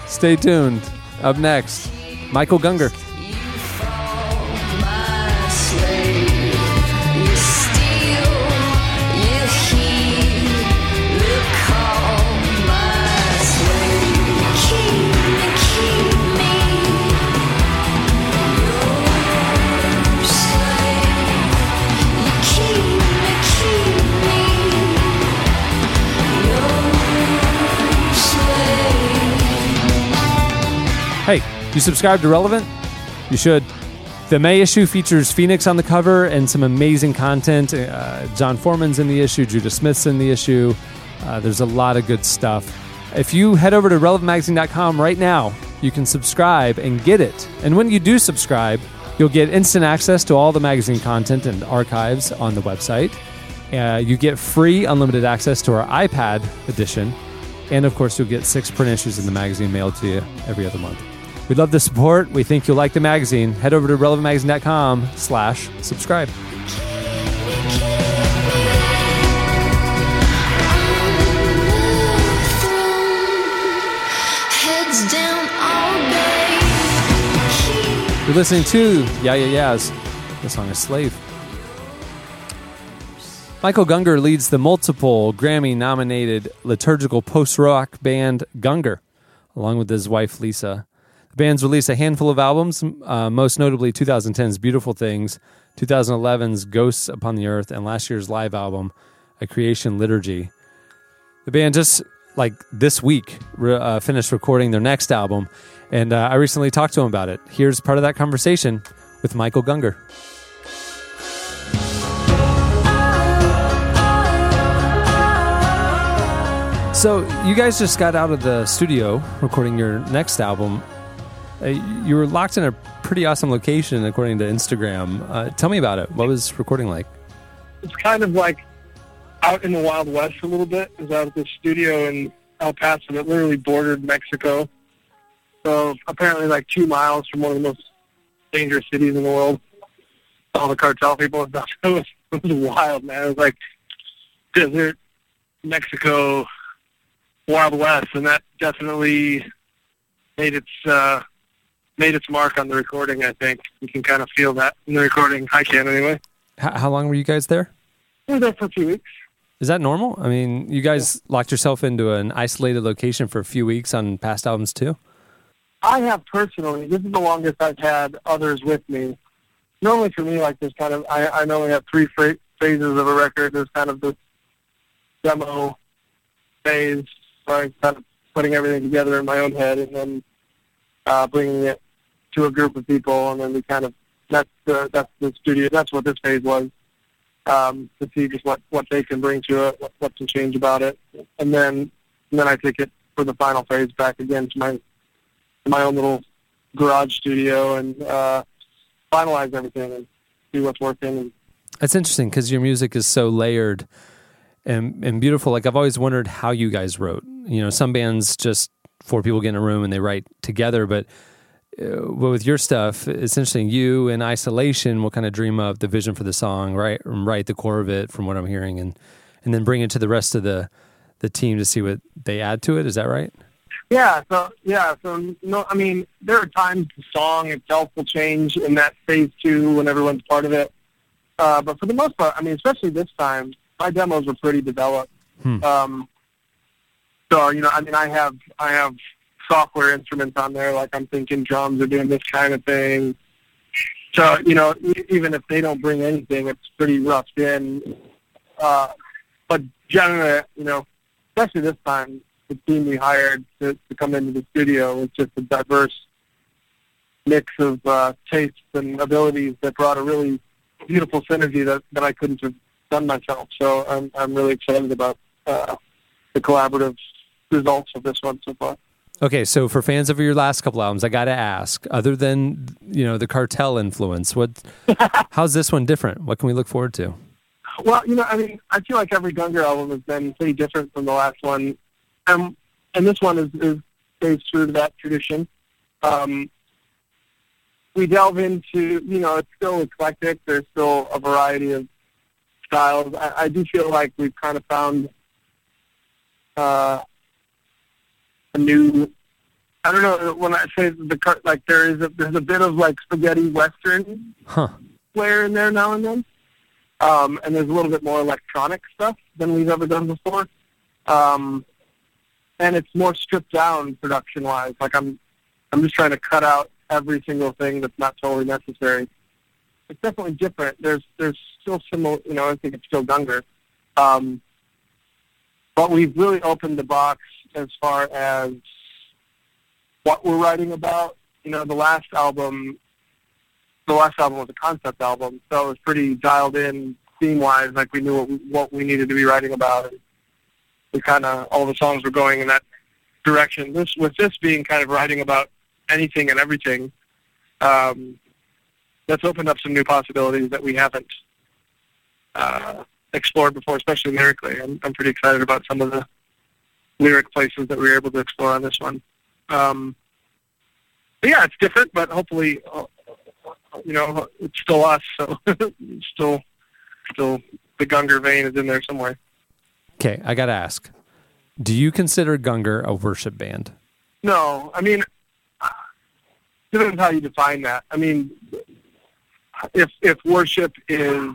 Stay tuned. Up next, Michael Gungor. Hey, you subscribe to Relevant? You should. The May issue features Phoenix on the cover and some amazing content. John Foreman's in the issue. Judah Smith's in the issue. There's a lot of good stuff. If you head over to relevantmagazine.com right now, you can subscribe and get it. And when you do subscribe, you'll get instant access to all the magazine content and archives on the website. You get free unlimited access to our iPad edition. And, of course, you'll get 6 print issues in the magazine mailed to you every other month. We love the support. We think you'll like the magazine. Head over to relevantmagazine.com/subscribe. You're listening to Yeah Yeah Yeahs. The song is Slave. Michael Gungor leads the multiple Grammy-nominated liturgical post-rock band Gungor, along with his wife Lisa. The band's released a handful of albums, most notably 2010's Beautiful Things, 2011's Ghosts Upon the Earth, and last year's live album, A Creation Liturgy. The band just, this week, finished recording their next album, and I recently talked to him about it. Here's part of that conversation with Michael Gungor. So, you guys just got out of the studio recording your next album. You were locked in a pretty awesome location, according to Instagram. Tell me about it. What was recording like? It's kind of like out in the Wild West a little bit. It was out at this studio in El Paso that literally bordered Mexico. So apparently 2 miles from one of the most dangerous cities in the world. All the cartel people and stuff. It was wild, man. It was desert, Mexico, Wild West, and that definitely made its mark on the recording, I think. You can kind of feel that in the recording. I can, anyway. How long were you guys there? We were there for a few weeks. Is that normal? I mean, you guys locked yourself into an isolated location for a few weeks on past albums, too? I have personally. This is the longest I've had others with me. Normally for me, there's kind of, I know we have three phases of a record. There's kind of this demo phase where I'm kind of putting everything together in my own head and then bringing it to a group of people, and then we kind of that's the studio. That's what this phase was, to see just what they can bring to it, what to change about it, and then I take it for the final phase back again to my own little garage studio and finalize everything and see what's working. That's interesting because your music is so layered and beautiful. I've always wondered how you guys wrote. Some bands just 4 people get in a room and they write together, but with your stuff, it's interesting. You, in isolation, will kind of dream up the vision for the song, right? Write the core of it from what I'm hearing, and then bring it to the rest of the team to see what they add to it. Is that right? Yeah. So no, I mean, there are times the song itself will change in that phase 2 when everyone's part of it. But for the most part, I mean, especially this time, my demos were pretty developed. So, I mean, I have software instruments on there. I'm thinking drums are doing this kind of thing. So, even if they don't bring anything, it's pretty roughed in. But generally, especially this time, the team we hired to come into the studio was just a diverse mix of tastes and abilities that brought a really beautiful synergy that I couldn't have done myself. So I'm really excited about the collaborative results of this one so far. Okay, so for fans of your last couple albums, I got to ask, other than, the cartel influence, how's this one different? What can we look forward to? Well, I feel like every Gungor album has been pretty different from the last one. And this one is stays true to that tradition. We delve into, it's still eclectic. There's still a variety of styles. I do feel like we've kind of found a new, I don't know, when I say there's a bit of like spaghetti Western flair in there now and then. And there's a little bit more electronic stuff than we've ever done before. And it's more stripped down production-wise. Like I'm just trying to cut out every single thing that's not totally necessary. It's definitely different. There's still similar, I think it's still Gungor. But we've really opened the box as far as what we're writing about. The last album was a concept album, so it was pretty dialed in theme-wise. Like we knew what we needed to be writing about. We kind of, all the songs were going in that direction. With this being kind of writing about anything and everything, that's opened up some new possibilities that we haven't explored before, especially lyrically. I'm pretty excited about some of the lyric places that we were able to explore on this one. Yeah, it's different, but hopefully, it's still us. So still the Gungor vein is in there somewhere. Okay, I gotta ask: do you consider Gungor a worship band? No, depends how you define that. If worship is,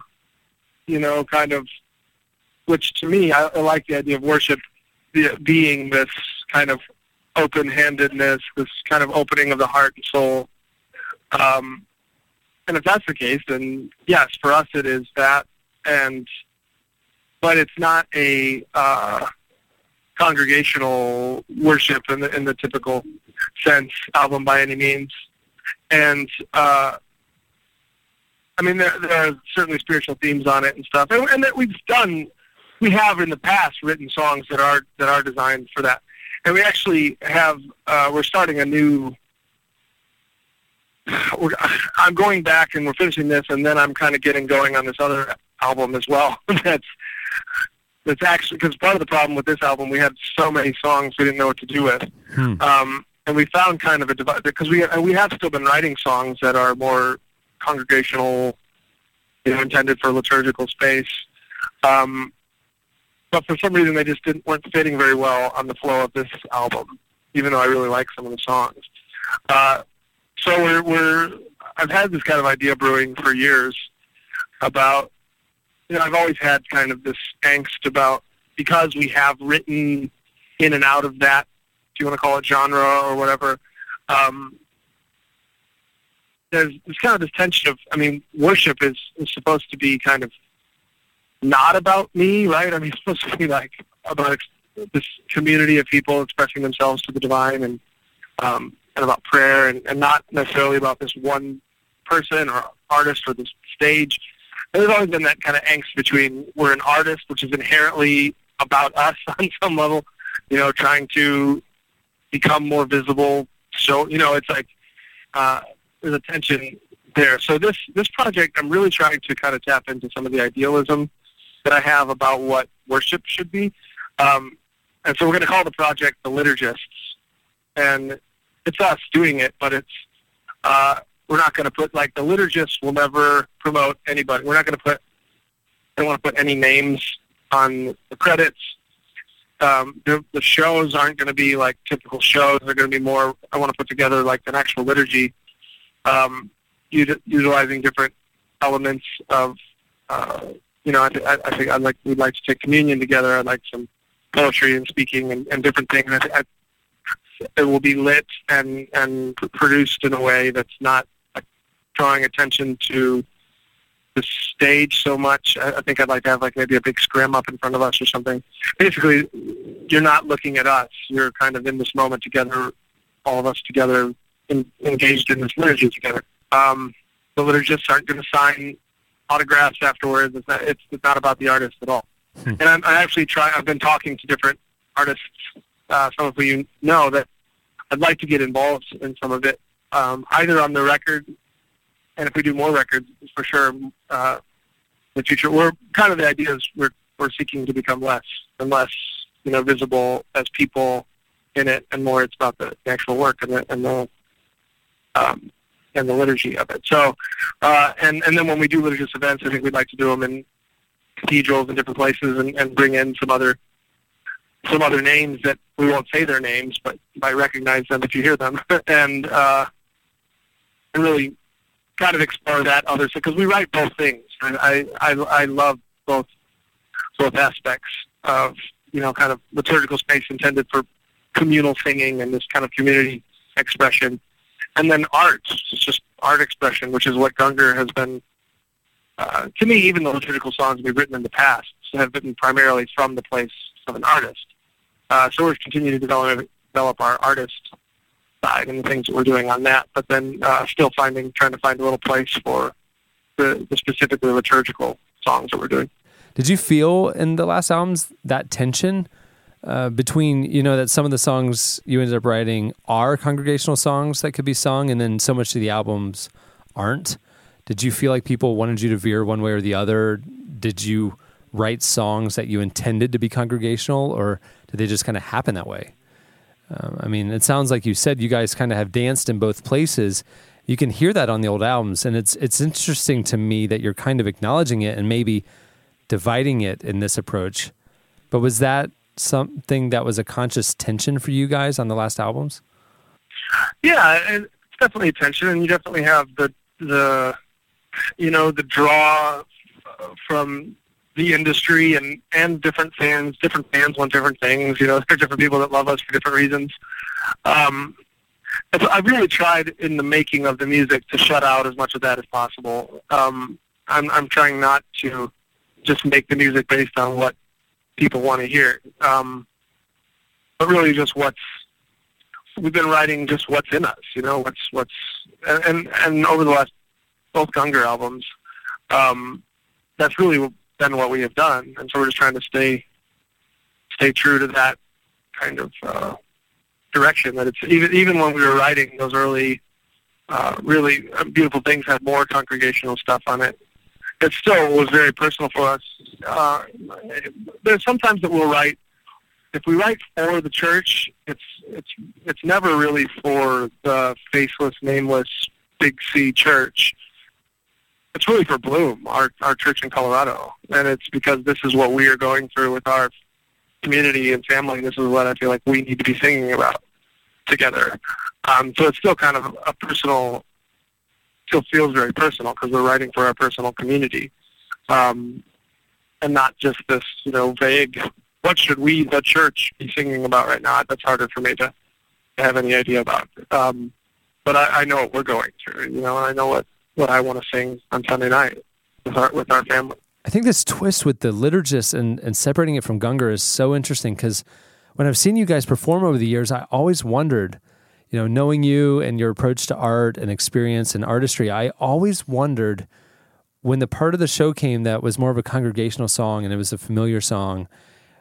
kind of, which to me, I like the idea of worship being this kind of open-handedness, this kind of opening of the heart and soul. And if that's the case, then yes, for us it is that. But it's not a congregational worship in the typical sense album by any means. And there are certainly spiritual themes on it and stuff. And that we have in the past written songs that are designed for that. And we actually have we're starting a new. I'm going back and we're finishing this, and then I'm kind of getting going on this other album as well. That's actually, because part of the problem with this album, we had so many songs we didn't know what to do with, and we found kind of a divide because we have still been writing songs that are more congregational, intended for liturgical space, but for some reason they just weren't fitting very well on the flow of this album, even though I really like some of the songs. So I've had this kind of idea brewing for years about, I've always had kind of this angst about, because we have written in and out of that, if you want to call it genre or whatever, there's kind of this tension of, worship is supposed to be kind of not about me, right? It's supposed to be like about this community of people expressing themselves to the divine and about prayer, and not necessarily about this one person or artist or this stage. And there's always been that kind of angst between we're an artist, which is inherently about us on some level, trying to become more visible. So, it's like there's a tension there. So this project, I'm really trying to kind of tap into some of the idealism that I have about what worship should be. And so we're going to call the project The Liturgists. And it's us doing it, but it's we're not going to put, like, the liturgists will never promote anybody. We're not going to put, I don't want to put any names on the credits. The shows aren't going to be like typical shows. They're going to be more, I want to put together like an actual liturgy, utilizing different elements of, I think we'd like to take communion together. I'd like some poetry and speaking and different things. It will be lit and produced in a way that's not drawing attention to the stage so much. I think I'd like to have like maybe a big scrim up in front of us or something. Basically, you're not looking at us. You're kind of in this moment together, all of us together, engaged in this liturgy together. The liturgists aren't going to sign autographs afterwards. It's not about the artist at all. And I've been talking to different artists, some of you know, that I'd like to get involved in some of it, either on the record, and if we do more records, for sure, the future. We're kind of the idea is we're seeking to become less and less, visible as people in it, and more it's about the actual work and the liturgy of it. So, and then when we do religious events, I think we'd like to do them in cathedrals and different places, and bring in some other names that we won't say their names, but I recognize them if you hear them, and really kind of explore that other side, because we write both things. I love both aspects of kind of liturgical space intended for communal singing and this kind of community expression, and then art. It's just art expression, which is what Gungor has been. To me, even the liturgical songs we've written in the past have been primarily from the place of an artist. So we're continuing to develop our artist side and the things that we're doing on that, but then still trying to find a little place for the specifically liturgical songs that we're doing. Did you feel in the last albums that tension between, that some of the songs you ended up writing are congregational songs that could be sung, and then so much of the albums aren't? Did you feel like people wanted you to veer one way or the other? Did you write songs that you intended to be congregational, or did they just kind of happen that way? It sounds like you said you guys kind of have danced in both places. You can hear that on the old albums, and it's interesting to me that you're kind of acknowledging it and maybe dividing it in this approach. But was that something that was a conscious tension for you guys on the last albums? Yeah, it's definitely a tension, and you definitely have the draw from the industry and different fans. Different fans want different things. There are different people that love us for different reasons. I really tried in the making of the music to shut out as much of that as possible. I'm trying not to just make the music based on what people want to hear, but really just we've been writing just what's in us. And over the last both Gungor albums, that's really been what we have done, and so we're just trying to stay true to that kind of direction. That it's even when we were writing those early, really beautiful things, had more congregational stuff on it. It still was very personal for us. There's sometimes that we'll write. If we write for the church, it's never really for the faceless, nameless, Big C church. It's really for Bloom, our church in Colorado, and it's because this is what we are going through with our community and family. This is what I feel like we need to be singing about together. So it's still kind of a personal. Still feels very personal because we're writing for our personal community, and not just this vague. What should we, the church, be singing about right now? That's harder for me to have any idea about. But I know what we're going through, and I know what I want to sing on Sunday night with our family. I think this twist with the liturgists and separating it from Gungor is so interesting, because when I've seen you guys perform over the years, I always wondered, knowing you and your approach to art and experience and artistry, I always wondered when the part of the show came that was more of a congregational song and it was a familiar song,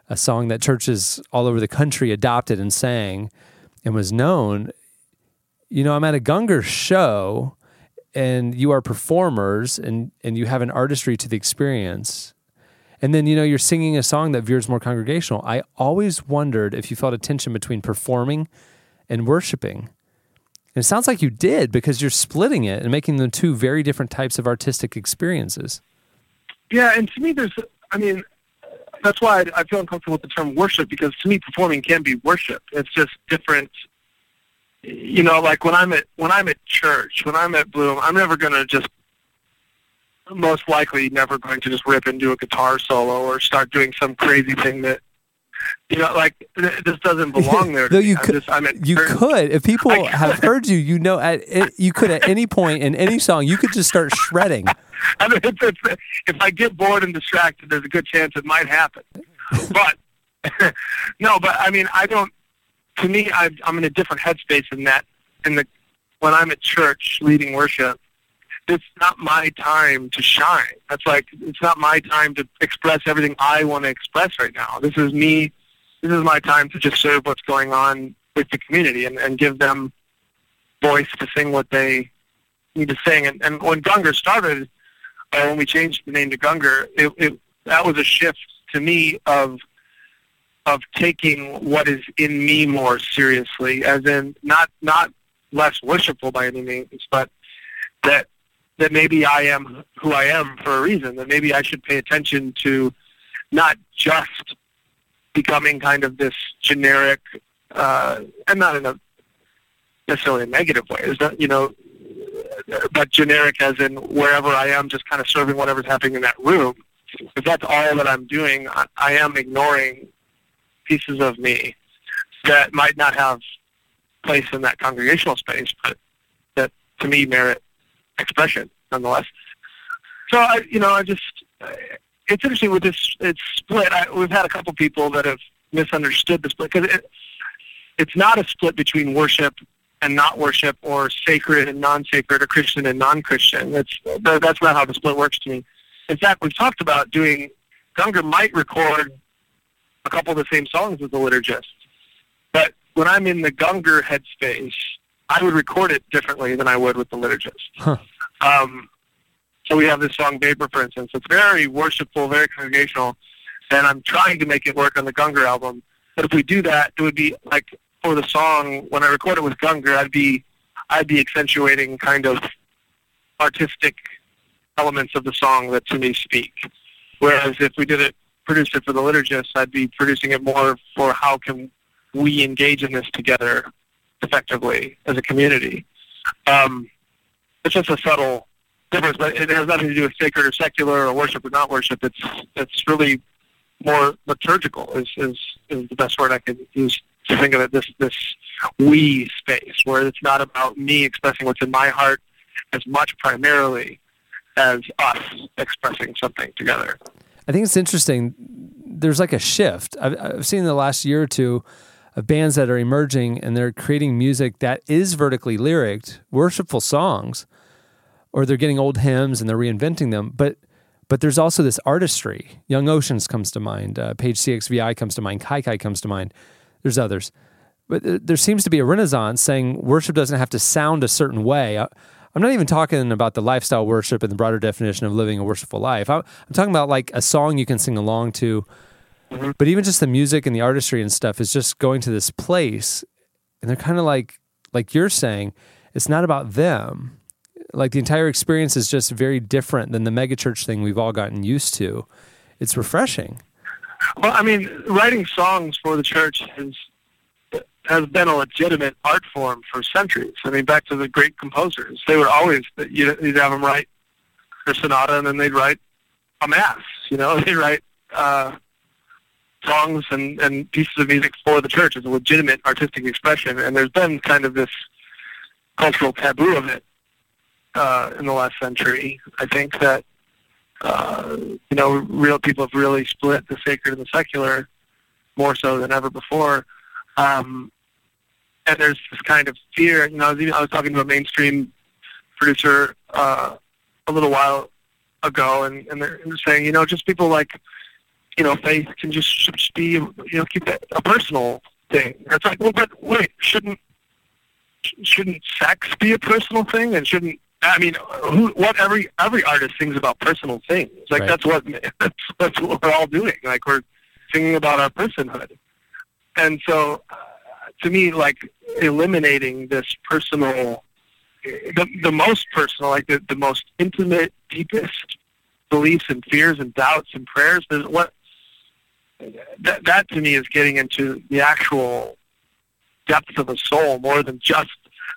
a song that churches all over the country adopted and sang and was known. I'm at a Gungor show, and you are performers, and you have an artistry to the experience. And then, you're singing a song that veers more congregational. I always wondered if you felt a tension between performing and worshiping. And it sounds like you did, because you're splitting it and making them two very different types of artistic experiences. Yeah, and to me, that's why I feel uncomfortable with the term worship, because to me, performing can be worship. It's just different. Like when I'm at church, when I'm at Bloom, I'm most likely never going to just rip and do a guitar solo or start doing some crazy thing that, this doesn't belong there. If people have heard you, you could at any point in any song, you could just start shredding. If I get bored and distracted, there's a good chance it might happen. But I don't. To me, I'm in a different headspace when I'm at church leading worship. It's not my time to shine. It's not my time to express everything I want to express right now. This is me. This is my time to just serve what's going on with the community and give them voice to sing what they need to sing. And when Gungor started, And when we changed the name to Gungor, that was a shift to me of taking what is in me more seriously, as in not less worshipful by any means, but that maybe I am who I am for a reason, that maybe I should pay attention to not just becoming kind of this generic, and not in a necessarily a negative way, is that, but generic as in wherever I am, just kind of serving whatever's happening in that room. If that's all that I'm doing, I am ignoring pieces of me that might not have place in that congregational space, but that to me merit expression nonetheless. So it's interesting with this. It's split. We've had a couple people that have misunderstood the split, because it's not a split between worship and not worship, or sacred and non-sacred, or Christian and non-Christian. That's not how the split works to me. In fact, we've talked about doing, Gungor might record a couple of the same songs as the liturgists, but when I'm in the Gungor headspace, I would record it differently than I would with the liturgists. Huh. So we have this song, Vapor, for instance. It's very worshipful, very congregational, and I'm trying to make it work on the Gungor album. But if we do that, it would be like, for the song, when I record it with Gungor, I'd be accentuating kind of artistic elements of the song that to me speak. Whereas if we produced it for the liturgists, I'd be producing it more for how can we engage in this together effectively as a community. It's just a subtle difference, but it has nothing to do with sacred or secular or worship or not worship. It's really more liturgical is the best word I could use to think of it, this we space, where it's not about me expressing what's in my heart as much primarily as us expressing something together. I think it's interesting. There's like a shift. I've seen in the last year or two of bands that are emerging, and they're creating music that is vertically lyric, worshipful songs, or they're getting old hymns and they're reinventing them. But there's also this artistry. Young Oceans comes to mind. Page CXVI comes to mind. Kai Kai comes to mind. There's others. But there seems to be a renaissance saying worship doesn't have to sound a certain way. I'm not even talking about the lifestyle worship and the broader definition of living a worshipful life. I'm talking about like a song you can sing along to. Mm-hmm. But even just the music and the artistry and stuff is just going to this place. And they're kind of like you're saying, it's not about them. Like the entire experience is just very different than the megachurch thing we've all gotten used to. It's refreshing. Well, I mean, writing songs for the church has been a legitimate art form for centuries. I mean, back to the great composers. They were always, you'd have them write a sonata, and then they'd write a mass, They'd write songs and pieces of music for the church as a legitimate artistic expression. And there's been kind of this cultural taboo of it in the last century. I think that real people have really split the sacred and the secular more so than ever before. And there's this kind of fear. I was talking to a mainstream producer a little while ago, and they're saying, just people like, faith can just be, keep that a personal thing. And it's like, well, but wait, shouldn't sex be a personal thing? And shouldn't, I mean, every artist sings about personal things. Like right. That's what we're all doing. Like we're singing about our personhood, and so to me, like eliminating this personal, the most personal, like the most intimate, deepest beliefs and fears and doubts and prayers. That to me is getting into the actual depth of a soul more than just.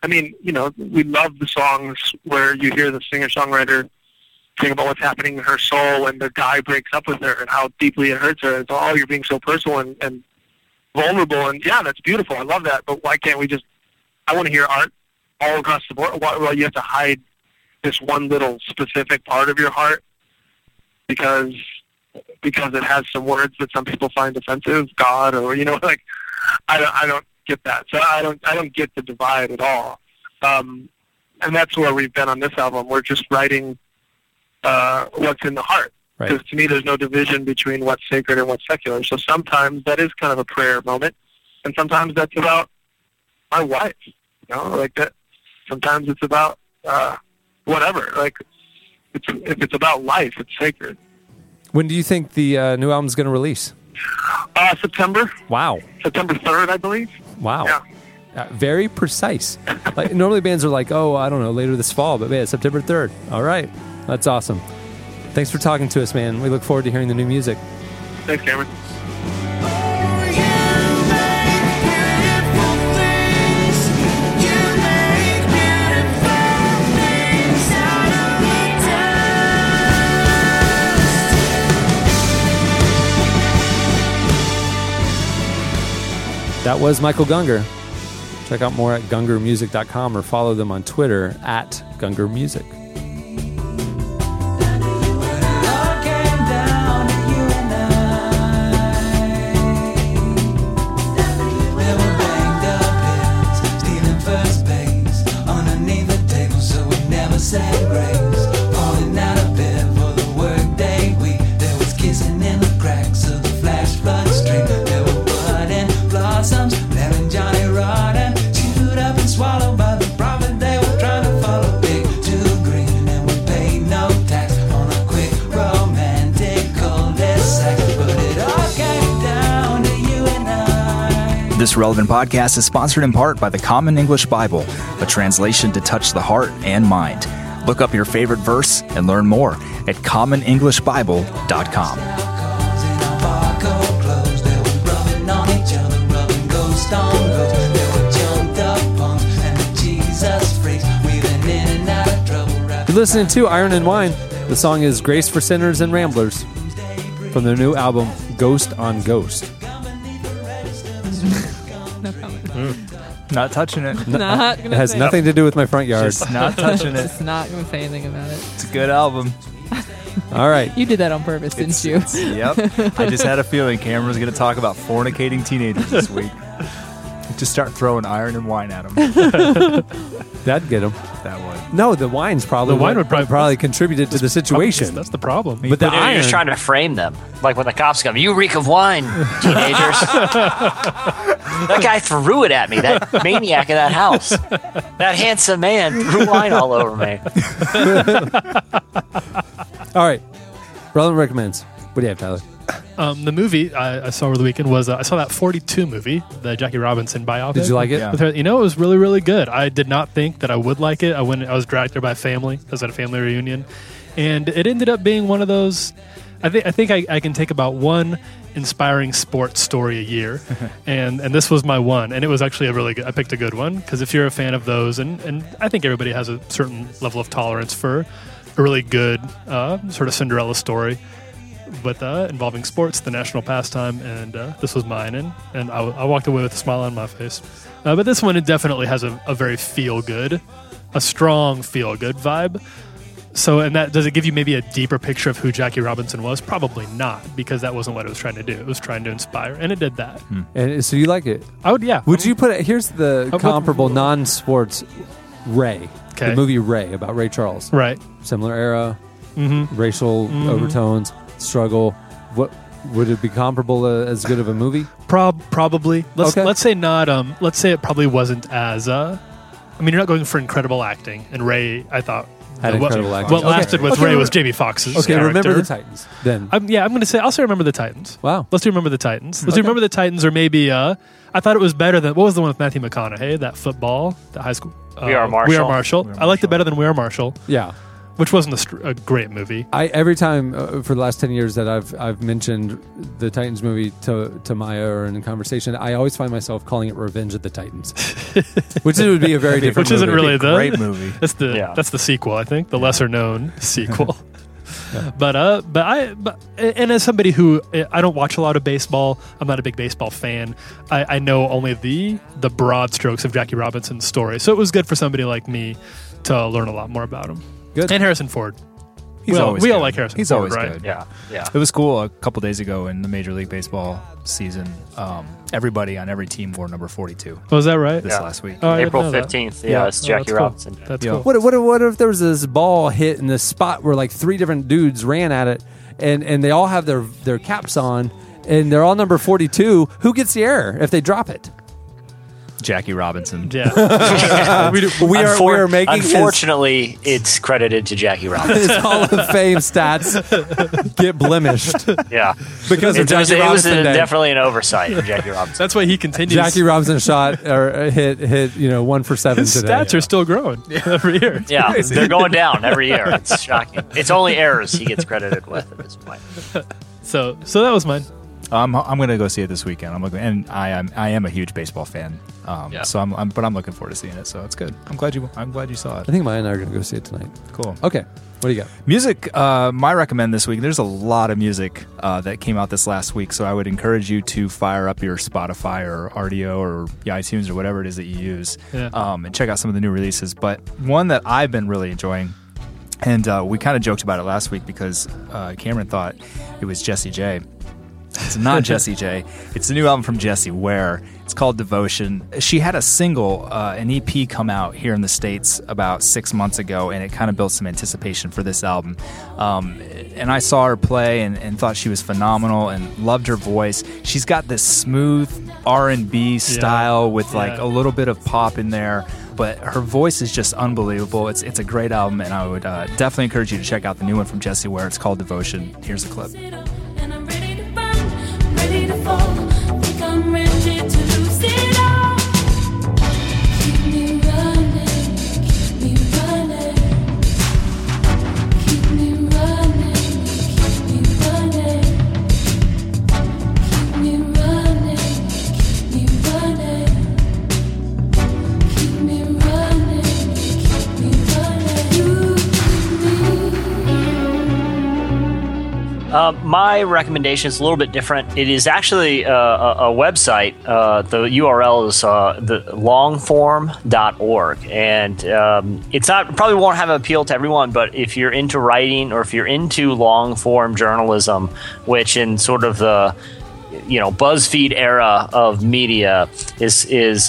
I mean, we love the songs where you hear the singer-songwriter sing about what's happening in her soul and the guy breaks up with her and how deeply it hurts her. It's, you're being so personal and vulnerable. And, yeah, that's beautiful. I love that. But why can't we just – I want to hear art all across the board. Why you have to hide this one little specific part of your heart because it has some words that some people find offensive, God, or, I don't get that. So I don't get the divide at all. And that's where we've been on this album. We're just writing what's in the heart. Right. Because to me, there's no division between what's sacred and what's secular. So sometimes that is kind of a prayer moment. And sometimes that's about my wife, like that. Sometimes it's about whatever. Like if it's about life, it's sacred. When do you think the new album is going to release? September. Wow. September 3rd, I believe. Wow. Yeah. Very precise. Like, normally bands are like, oh, I don't know, later this fall, but man, September 3rd. All right. That's awesome. Thanks for talking to us, man. We look forward to hearing the new music. Thanks, Cameron. That was Michael Gungor. Check out more at gungormusic.com or follow them on Twitter at gungormusic. This Relevant Podcast is sponsored in part by the Common English Bible, a translation to touch the heart and mind. Look up your favorite verse and learn more at CommonEnglishBible.com. You're listening to Iron and Wine. The song is Grace for Sinners and Ramblers from their new album, Ghost on Ghost. Not touching it. It has nothing to do with my front yard. Just not touching it. Just not going to say anything about it. It's a good album. All right. You did that on purpose, didn't you? Yep. I just had a feeling Cameron's going to talk about fornicating teenagers this week. Just start throwing iron and wine at them. That'd get them. That would. No, the wine's probably. The wine would probably contributed to the situation. That's the problem. But the iron. You're just trying to frame them. Like when the cops come, you reek of wine, teenagers. That guy threw it at me, that maniac in that house. That handsome man threw wine all over me. All right. Relevant Recommends. What do you have, Tyler? The movie I saw over the weekend was I saw that 42 movie, the Jackie Robinson biopic. Did you like it? Yeah. You know, it was really, really good. I did not think that I would like it. I was dragged there by family. I was at a family reunion, and it ended up being one of those. I think I can take about one inspiring sports story a year, and this was my one, and it was actually a really good. I picked a good one because if you're a fan of those, and I think everybody has a certain level of tolerance for a really good sort of Cinderella story. But involving sports, the national pastime, and this was mine, and I walked away with a smile on my face. But this one, it definitely has a very feel-good, a strong feel-good vibe. So, and that does it give you maybe a deeper picture of who Jackie Robinson was? Probably not, because that wasn't what it was trying to do. It was trying to inspire, and it did that. And so you like it? I would, yeah. Would you put it? Here's the comparable non-sports Ray, okay. The movie Ray about Ray Charles, right? Similar era, racial overtones. Struggle. What would it be comparable to, as good of a movie? Probably. Let's say not. Let's say it probably wasn't as. I mean, you're not going for incredible acting. And Ray, I thought what lasted with Ray was Jamie Foxx's character. Remember the Titans. Then I'm going to say I'll say Remember the Titans. Wow. Let's do Remember the Titans. Let's do Remember the Titans, or maybe I thought it was better than what was the one with Matthew McConaughey? That football, the high school. We Are Marshall. I liked it better than We Are Marshall. Yeah. Which wasn't a great movie. Every time for the last 10 years that I've mentioned the Titans movie to Maya or in a conversation, I always find myself calling it Revenge of the Titans, which would be a very different movie. Which isn't really the great movie. That's the sequel, I think, the lesser known sequel. Yeah. But as somebody who I don't watch a lot of baseball, I'm not a big baseball fan. I know only the broad strokes of Jackie Robinson's story, so it was good for somebody like me to learn a lot more about him. Good. And Harrison Ford. We all like Harrison Ford. He's always good. Yeah. It was cool. A couple days ago in the Major League Baseball season, everybody on every team wore number 42. Oh, is that right? This last week. Oh, April 15th. Yeah, it's Jackie Robinson. Cool. That's cool. What if there was this ball hit in this spot where like three different dudes ran at it and they all have their caps on and they're all number 42? Who gets the error if they drop it? Jackie Robinson. Yeah. we are making. Unfortunately, it's credited to Jackie Robinson. His Hall of Fame stats get blemished. Yeah. Because of Jackie Robinson. It was definitely an oversight of Jackie Robinson. That's why he continues. Jackie Robinson shot or hit 1 for 7 His today. His stats are still growing every year. It's crazy. They're going down every year. It's shocking. It's only errors he gets credited with at this point. So that was mine. I'm going to go see it this weekend. I am a huge baseball fan. So I'm looking forward to seeing it. So it's good. I'm glad you saw it. I think Maya and I are going to go see it tonight. Cool. Okay. What do you got? Music. My recommend this week. There's a lot of music that came out this last week. So I would encourage you to fire up your Spotify or RDO or iTunes or whatever it is that you use, and check out some of the new releases. But one that I've been really enjoying. And we kind of joked about it last week because Cameron thought it was Jessie J. It's not Jessie J. It's a new album from Jessie Ware. It's called Devotion. She had a single, an EP, come out here in the States about 6 months ago, and it kind of built some anticipation for this album. And I saw her play and thought she was phenomenal and loved her voice. She's got this smooth R&B style with like a little bit of pop in there. But her voice is just unbelievable. It's a great album, and I would definitely encourage you to check out the new one from Jessie Ware. It's called Devotion. Here's a clip. And I'm ready to burn, I'm ready to fall. Think I'm ready to lose it all. Keep me running, keep me running. Keep me running, keep me running. Keep me running, keep me running. My recommendation is a little bit different. It is actually a website. The URL is the Longform.org, and it's not probably won't have an appeal to everyone. But if you're into writing or if you're into long form journalism, which in sort of the BuzzFeed era of media is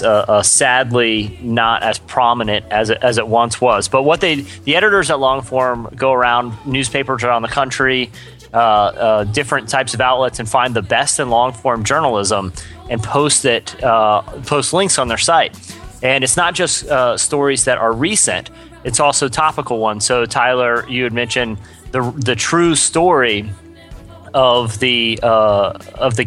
sadly not as prominent as it once was. But the editors at Longform go around newspapers around the country. Different types of outlets and find the best in long-form journalism and post links on their site. And it's not just stories that are recent. It's also topical ones. So, Tyler, you had mentioned the true story of the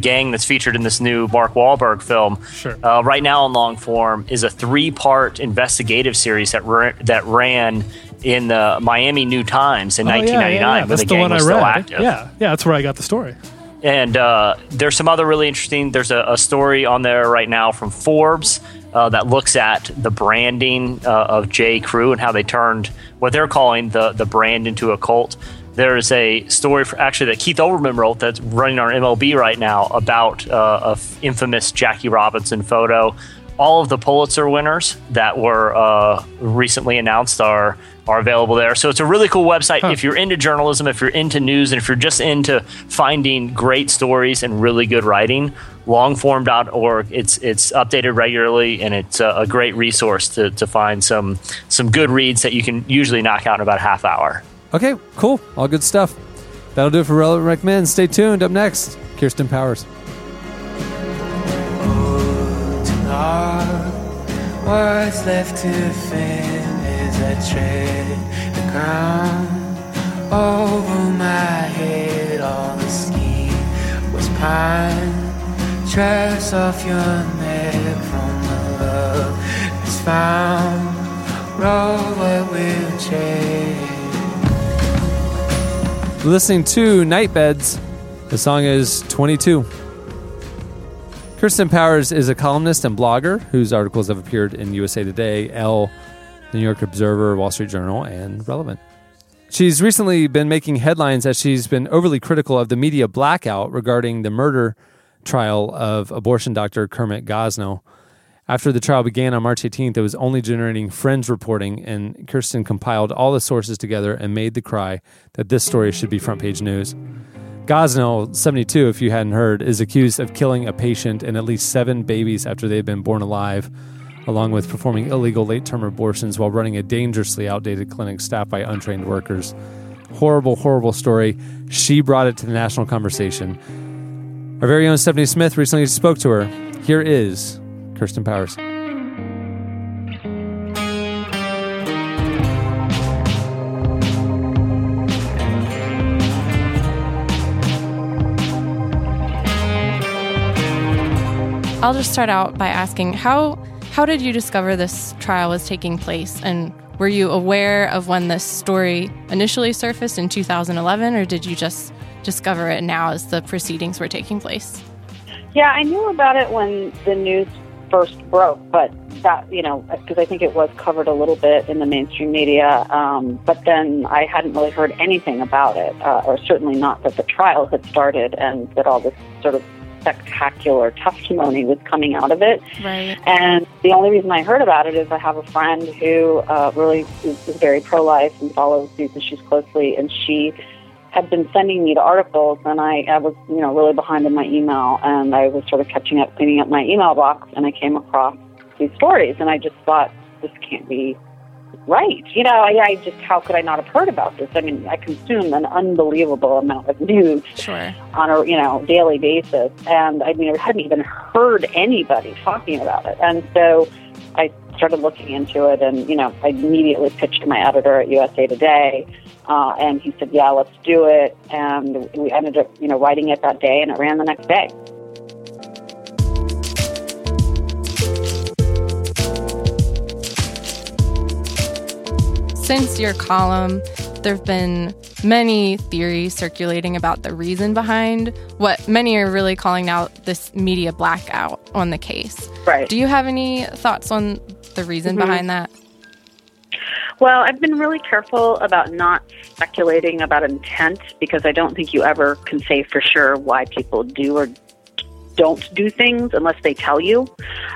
gang that's featured in this new Mark Wahlberg film. Sure. Right now on Longform is a 3-part investigative series that ran in the Miami New Times in 1999 when the gang was still active. Yeah, that's where I got the story. And there's some other really interesting... There's a story on there right now from Forbes that looks at the branding of J. Crew and how they turned what they're calling the brand into a cult. There is a story that Keith Olbermann wrote that's running on MLB right now about an infamous Jackie Robinson photo. All of the Pulitzer winners that were recently announced are available there. So it's a really cool website. If you're into journalism, if you're into news, and if you're just into finding great stories and really good writing, longform.org. It's updated regularly, and it's a great resource to find some good reads that you can usually knock out in about a half hour. Okay, cool. All good stuff. That'll do it for Relevant Recommend. Stay tuned. Up next, Kirsten Powers. What's left to fin is I tread the ground over my head. All the ski was pine. Trace off your neck from the love that's found. Roll what we'll trade. Listening to Night Beds. The song is 22. Kirsten Powers is a columnist and blogger whose articles have appeared in USA Today, Elle, The New York Observer, Wall Street Journal, and Relevant. She's recently been making headlines as she's been overly critical of the media blackout regarding the murder trial of abortion doctor Kermit Gosnell. After the trial began on March 18th, it was only generating Friends reporting, and Kirsten compiled all the sources together and made the cry that this story should be front-page news. Gosnell, 72, if you hadn't heard, is accused of killing a patient and at least 7 babies after they had been born alive, along with performing illegal late-term abortions while running a dangerously outdated clinic staffed by untrained workers. Horrible, horrible story. She brought it to the national conversation. Our very own Stephanie Smith recently spoke to her. Here is Kirsten Powers. I'll just start out by asking, how did you discover this trial was taking place? And were you aware of when this story initially surfaced in 2011, or did you just discover it now as the proceedings were taking place? Yeah, I knew about it when the news first broke, but that, you know, because I think it was covered a little bit in the mainstream media, but then I hadn't really heard anything about it, or certainly not that the trial had started and that all this sort of spectacular testimony was coming out of it. Right. And the only reason I heard about it is I have a friend who really is very pro-life and follows these issues closely, and she had been sending me the articles, and I was, you know, really behind in my email, and I was sort of catching up, cleaning up my email box, and I came across these stories, and I just thought, this can't be right. You know, I just, how could I not have heard about this? I mean, I consume an unbelievable amount of news on a, you know, daily basis, and I mean, I hadn't even heard anybody talking about it, and so I started looking into it, and, you know, I immediately pitched my editor at USA Today, and he said, yeah, let's do it, and we ended up, you know, writing it that day, and it ran the next day. Since your column, there have been many theories circulating about the reason behind what many are really calling now this media blackout on the case. Right. Do you have any thoughts on the reason behind that? Well, I've been really careful about not speculating about intent, because I don't think you ever can say for sure why people do or don't do things unless they tell you.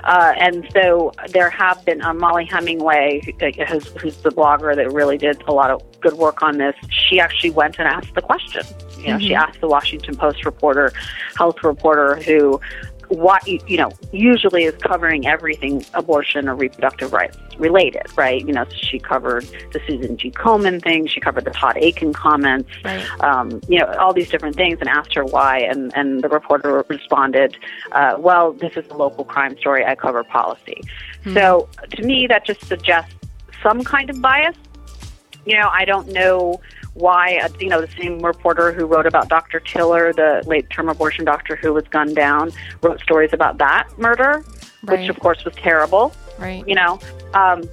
And so there have been Molly Hemingway, who's the blogger that really did a lot of good work on this. She actually went and asked the question. You know, she asked the Washington Post reporter, health reporter, who, what, you know, usually is covering everything abortion or reproductive rights related, right? You know, so she covered the Susan G. Komen thing, she covered the Todd Aiken comments, you know, all these different things, and asked her why, and the reporter responded, well, this is a local crime story, I cover policy. So to me, that just suggests some kind of bias. You know, I don't know why, you know, the same reporter who wrote about Dr. Tiller, the late-term abortion doctor who was gunned down, wrote stories about that murder, which, of course, was terrible, you know,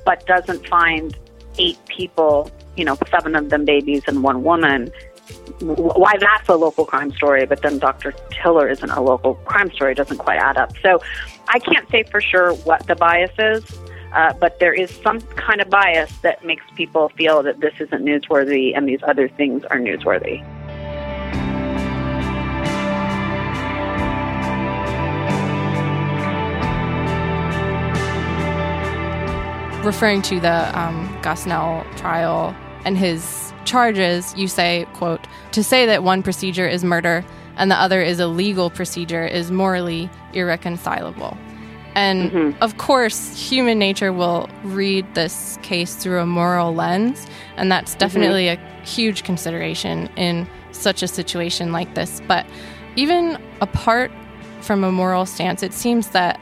but doesn't find 8 people, you know, 7 of them babies and 1 woman. Why that's a local crime story, but then Dr. Tiller isn't a local crime story, doesn't quite add up. So I can't say for sure what the bias is. But there is some kind of bias that makes people feel that this isn't newsworthy and these other things are newsworthy. Referring to the Gosnell trial and his charges, you say, quote, "To say that one procedure is murder and the other is a legal procedure is morally irreconcilable." And, of course, human nature will read this case through a moral lens, and that's definitely a huge consideration in such a situation like this. But even apart from a moral stance, it seems that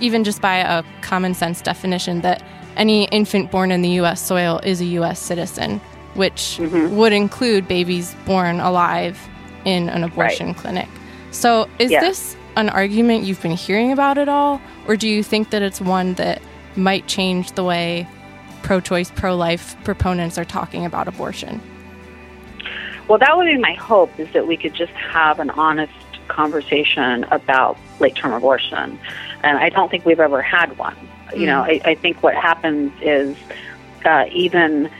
even just by a common sense definition that any infant born in the U.S. soil is a U.S. citizen, which would include babies born alive in an abortion clinic. So is this an argument you've been hearing about at all, or do you think that it's one that might change the way pro-choice, pro-life proponents are talking about abortion? Well, that would be my hope, is that we could just have an honest conversation about late-term abortion, and I don't think we've ever had one. You know, I think what happens is even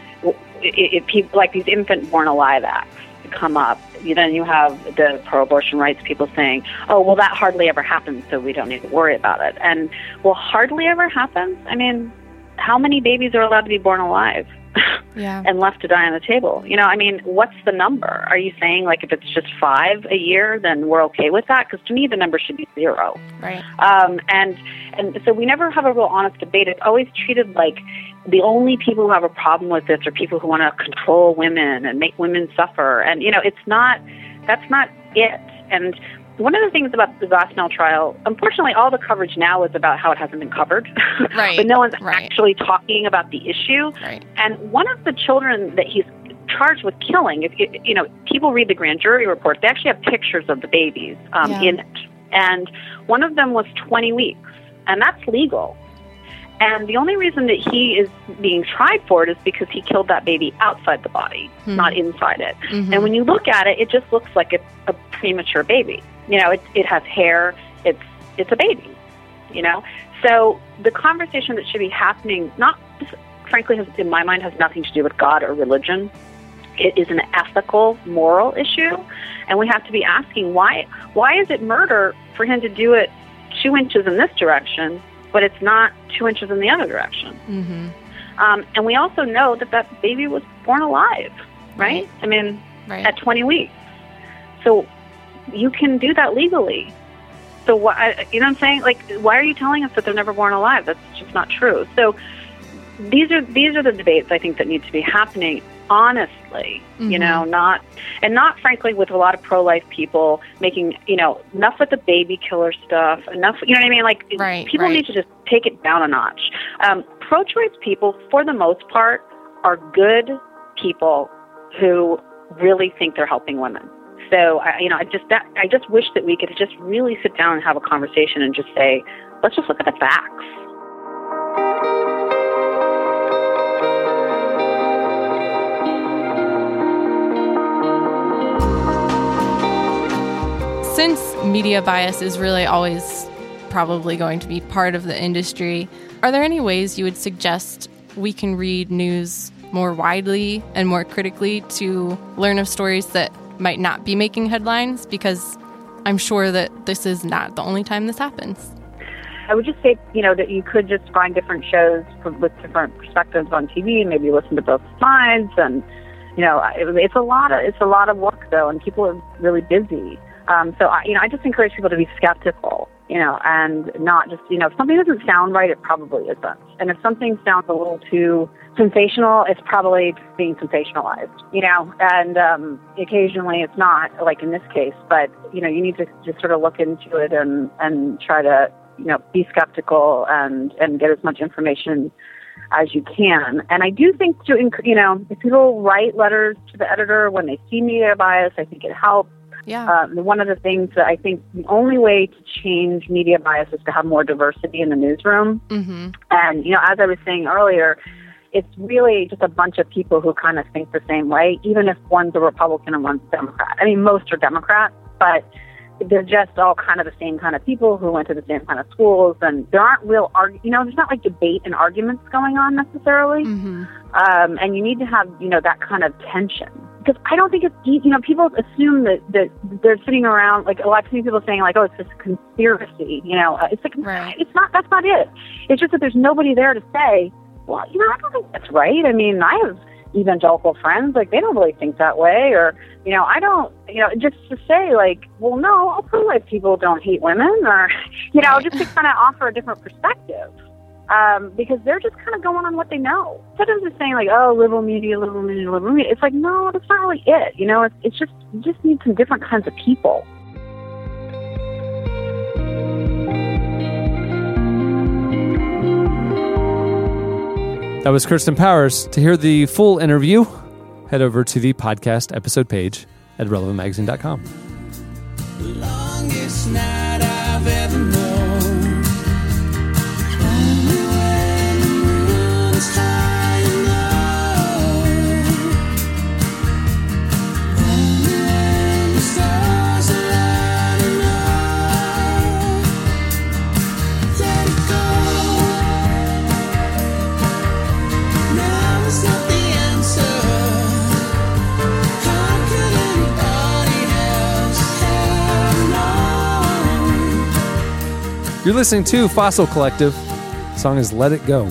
if people, like these infant born alive acts come up, then you have the pro-abortion rights people saying, oh, well, that hardly ever happens, so we don't need to worry about it. And, well, hardly ever happens? I mean, how many babies are allowed to be born alive and left to die on the table? You know, I mean, what's the number? Are you saying, like, if it's just 5 a year, then we're okay with that? Because to me, the number should be 0. Right. And so we never have a real honest debate. It's always treated like the only people who have a problem with this are people who want to control women and make women suffer. And, you know, it's not, that's not it. And one of the things about the Gosnell trial, unfortunately, all the coverage now is about how it hasn't been covered. But no one's actually talking about the issue. And one of the children that he's charged with killing, if you know, people read the grand jury report, they actually have pictures of the babies in it. and one of them was 20 weeks, and that's legal. And the only reason that he is being tried for it is because he killed that baby outside the body, not inside it. Mm-hmm. And when you look at it, it just looks like a premature baby. You know, it has hair. It's a baby, you know. So the conversation that should be happening, not frankly, in my mind, has nothing to do with God or religion. It is an ethical, moral issue, and we have to be asking why is it murder for him to do it 2 inches in this direction, but it's not 2 inches in the other direction. Mm-hmm. And we also know that baby was born alive, right? I mean, at 20 weeks. So you can do that legally. So why, you know what I'm saying? Like, why are you telling us that they're never born alive? That's just not true. So these are the debates I think that need to be happening honestly, you know, not frankly with a lot of pro-life people making, you know, enough with the baby killer stuff, enough, you know what I mean? Like people need to just take it down a notch. Pro-choice people, for the most part, are good people who really think they're helping women. So, I just wish that we could just really sit down and have a conversation and just say, let's just look at the facts. Since media bias is really always probably going to be part of the industry, are there any ways you would suggest we can read news more widely and more critically to learn of stories that might not be making headlines? Because I'm sure that this is not the only time this happens. I would just say, you know, that you could just find different shows with different perspectives on TV and maybe listen to both sides. And, you know, it's a lot of work, though, and people are really busy. So I just encourage people to be skeptical, you know, and not just, you know, if something doesn't sound right, it probably isn't. And if something sounds a little too sensational, it's probably being sensationalized, you know, and occasionally it's not, like in this case, but, you know, you need to just sort of look into it and try to, you know, be skeptical and get as much information as you can. And I do think, if people write letters to the editor when they see media bias, I think it helps. Yeah. One of the things that I think the only way to change media bias is to have more diversity in the newsroom. Mm-hmm. And, you know, as I was saying earlier, it's really just a bunch of people who kind of think the same way, even if one's a Republican and one's a Democrat. I mean, most are Democrats, but they're just all kind of the same kind of people who went to the same kind of schools. And there aren't real, there's not like debate and arguments going on necessarily. Mm-hmm. And you need to have, you know, that kind of tension. Because I don't think it's easy. You know, people assume that they're sitting around, like, a lot of people saying, like, oh, it's this conspiracy, you know. It's like, It's not, that's not it. It's just that there's nobody there to say, well, you know, I don't think that's right. I mean, I have evangelical friends, like, they don't really think that way. Or, you know, I don't, you know, just to say, like, well, no, all pro-life people don't hate women. Or, you know, just to kind of offer a different perspective. Because they're just kind of going on what they know. Instead of just saying, like, oh, liberal media, it's like, no, that's not really it. You know, it's just, you just need some different kinds of people. That was Kirsten Powers. To hear the full interview, head over to the podcast episode page at relevantmagazine.com. The longest night I've ever known. You're listening to Fossil Collective. The song is Let It Go.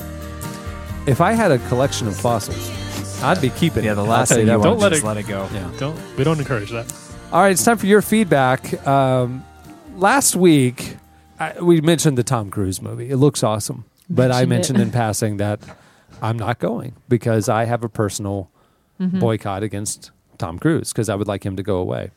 If I had a collection of fossils, I'd be keeping it. Yeah, the last thing you want is let it go. Yeah. We don't encourage that. All right, it's time for your feedback. Last week, we mentioned the Tom Cruise movie. It looks awesome. But I mentioned in passing that I'm not going because I have a personal boycott against Tom Cruise because I would like him to go away.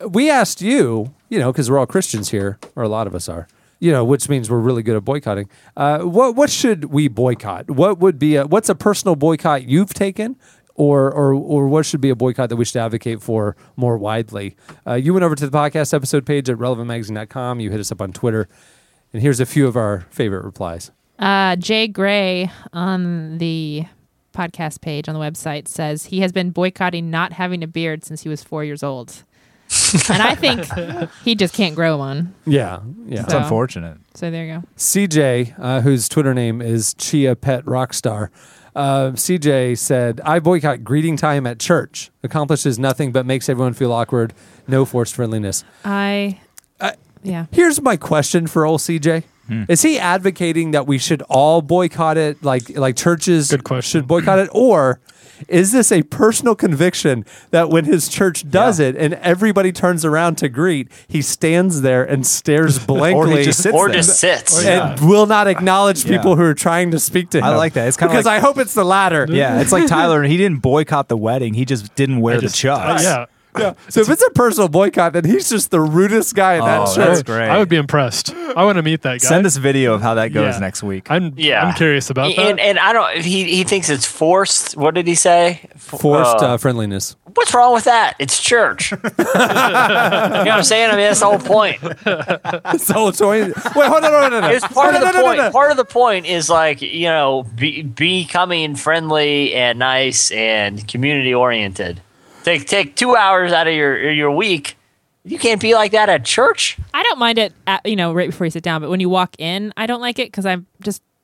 We asked you know, because we're all Christians here, or a lot of us are, you know, which means we're really good at boycotting. What should we boycott? What's a personal boycott you've taken, or what should be a boycott that we should advocate for more widely. You went over to the podcast episode page at relevantmagazine.com. You hit us up on Twitter. And here's a few of our favorite replies. Jay Gray on the podcast page on the website says he has been boycotting not having a beard since he was 4 years old. And I think he just can't grow one. Yeah. It's unfortunate. So there you go. CJ, whose Twitter name is Chia Pet Rockstar, CJ said, I boycott greeting time at church. Accomplishes nothing but makes everyone feel awkward. No forced friendliness. Yeah. Here's my question for old CJ. Is he advocating that we should all boycott it, like churches should boycott it, or is this a personal conviction that when his church does it and everybody turns around to greet, he stands there and stares blankly or just sits and will not acknowledge people who are trying to speak to him? I like that. It's kind of because I hope it's the latter. Yeah, it's like Tyler. He didn't boycott the wedding. He just didn't wear the chucks. Yeah. So if it's a personal boycott, then he's just the rudest guy in that show. That's great. I would be impressed. I want to meet that guy. Send us a video of how that goes next week. I'm curious about that. And I don't. He thinks it's forced. What did he say? Forced friendliness. What's wrong with that? It's church. You know what I'm saying? I mean, that's the whole point. That's the whole point. Wait, hold on, no. It's part of the point. Part of the point is like, you know, becoming friendly and nice and community oriented. Take 2 hours out of your week. You can't be like that at church. I don't mind it, right before you sit down. But when you walk in, I don't like it because I'm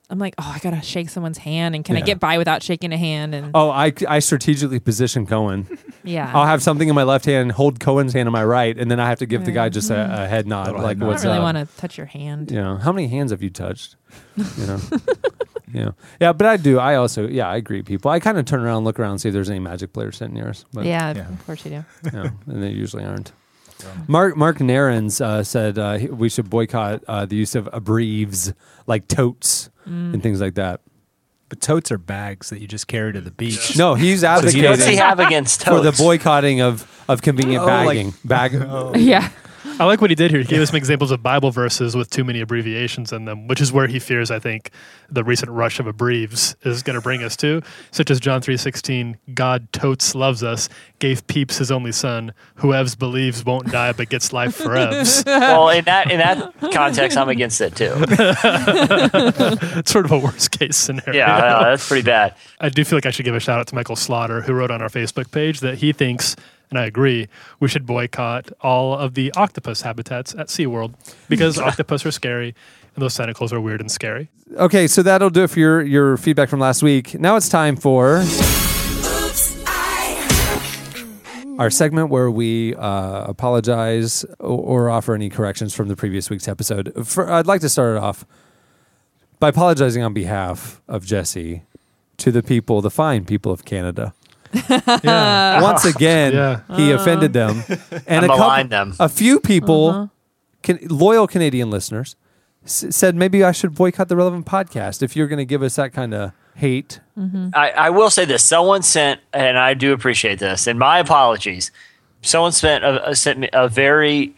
like, oh, I gotta shake someone's hand, and can I get by without shaking a hand? And I strategically position Cohen. I'll have something in my left hand, and hold Cohen's hand in my right, and then I have to give the guy just a head nod. I don't really want to touch your hand. Yeah, how many hands have you touched? You know. Yeah, but I do. I also, I greet people. I kind of turn around and look around and see if there's any Magic players sitting near us. But, of course you do. And they usually aren't. Mark Nairns said we should boycott the use of abreves, like totes and things like that. But totes are bags that you just carry to the beach. No, he's advocating. What's he have against totes? For the boycotting of convenient bagging. I like what he did here. He gave us some examples of Bible verses with too many abbreviations in them, which is where he fears, I think, the recent rush of abreves is going to bring us to, such as John 3:16, God totes loves us, gave peeps his only son, whoever believes won't die but gets life forevs. Well, in that context, I'm against it too. It's sort of a worst case scenario. Yeah, I know, that's pretty bad. I do feel like I should give a shout out to Michael Slaughter, who wrote on our Facebook page that he thinks, and I agree, we should boycott all of the octopus habitats at SeaWorld because octopus are scary and those tentacles are weird and scary. Okay, so that'll do it for your feedback from last week. Now it's time for our segment where we apologize or offer any corrections from the previous week's episode. I'd like to start it off by apologizing on behalf of Jessie to the fine people of Canada. Once again, he offended them, and a few people, loyal Canadian listeners, said maybe I should boycott the Relevant Podcast if you're going to give us that kind of hate. I will say this: someone sent, and I do appreciate this, and my apologies. Someone sent me a very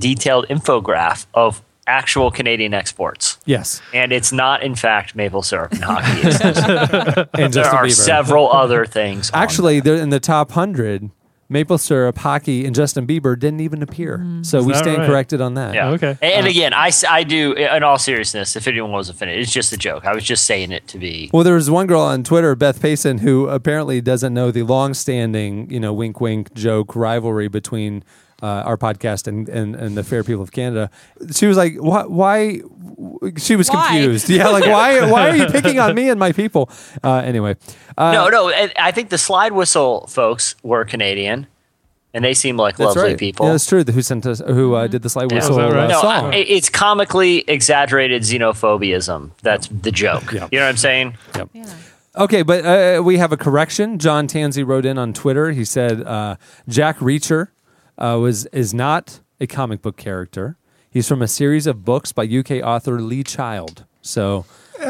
detailed infographic of actual Canadian exports. Yes. And it's not, in fact, maple syrup and hockey. And there are several other things. Actually, they're in the top 100, maple syrup, hockey, and Justin Bieber didn't even appear. So we stand corrected on that. Yeah. Okay. And again, I do, in all seriousness, if anyone was offended, it's just a joke. I was just saying it to be. Well, there was one girl on Twitter, Beth Payson, who apparently doesn't know the longstanding, wink, wink, joke rivalry between our podcast and the fair people of Canada. She was like, why? She was confused. Yeah, like, why are you picking on me and my people? Anyway. No. I think the slide whistle folks were Canadian, and they seem like lovely people. Yeah, that's true. Who sent us? Who did the slide whistle song? It's comically exaggerated xenophobism. That's the joke. Yeah. You know what I'm saying? Yep. Yeah. Okay, but we have a correction. John Tanzi wrote in on Twitter. He said, Jack Reacher is not a comic book character. He's from a series of books by UK author Lee Child. So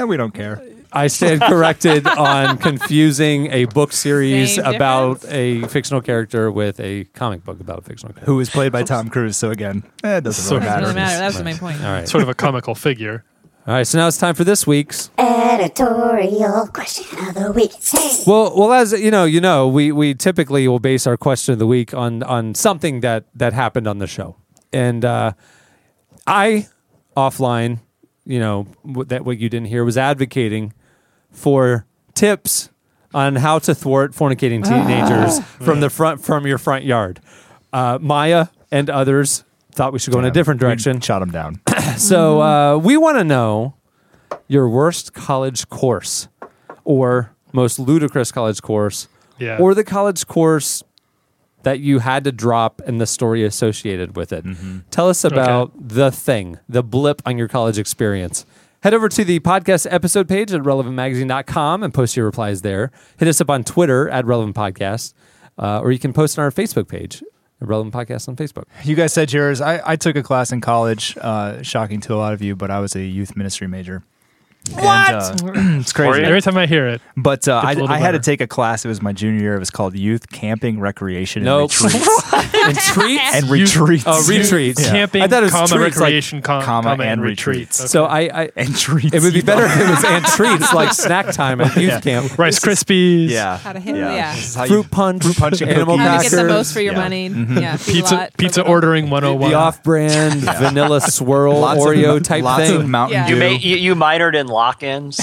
we don't care. I stand corrected on confusing a book series about a fictional character with a comic book about a fictional character. Who is played by Tom Cruise. So again, it doesn't really matter. That was the main point. All right. Sort of a comical figure. All right, so now it's time for this week's editorial question of the week. Hey. Well, as you know, we typically will base our question of the week on something that happened on the show, and I offline, that what you didn't hear was advocating for tips on how to thwart fornicating teenagers from your front yard. Maya and others thought we should go in a different direction. We shot him down. So we want to know your worst college course or most ludicrous college course or the college course that you had to drop and the story associated with it. Mm-hmm. Tell us about the thing, the blip on your college experience. Head over to the podcast episode page at relevantmagazine.com and post your replies there. Hit us up on Twitter at Relevant Podcast, or you can post on our Facebook page. Relevant Podcast on Facebook. You guys said yours. I took a class in college, shocking to a lot of you, but I was a youth ministry major. What? And, it's crazy. Every time I hear it. But I had to take a class. It was my junior year. It was called Youth Camping, Recreation, and Retreats. And treats? And retreats. Oh, retreats. Yeah. Camping, I thought it was treats, recreation, like, comma, and retreats. Okay. So I and treats. It would be better if it was and treats, like snack time at youth camp. Rice Krispies. Yeah. How to handle Fruit punch animal crackers. How to get the most for your money. Mm-hmm. Yeah. Pizza ordering 101. The off-brand vanilla swirl Oreo type thing. Lots of Mountain Dew. You minored in lock-ins.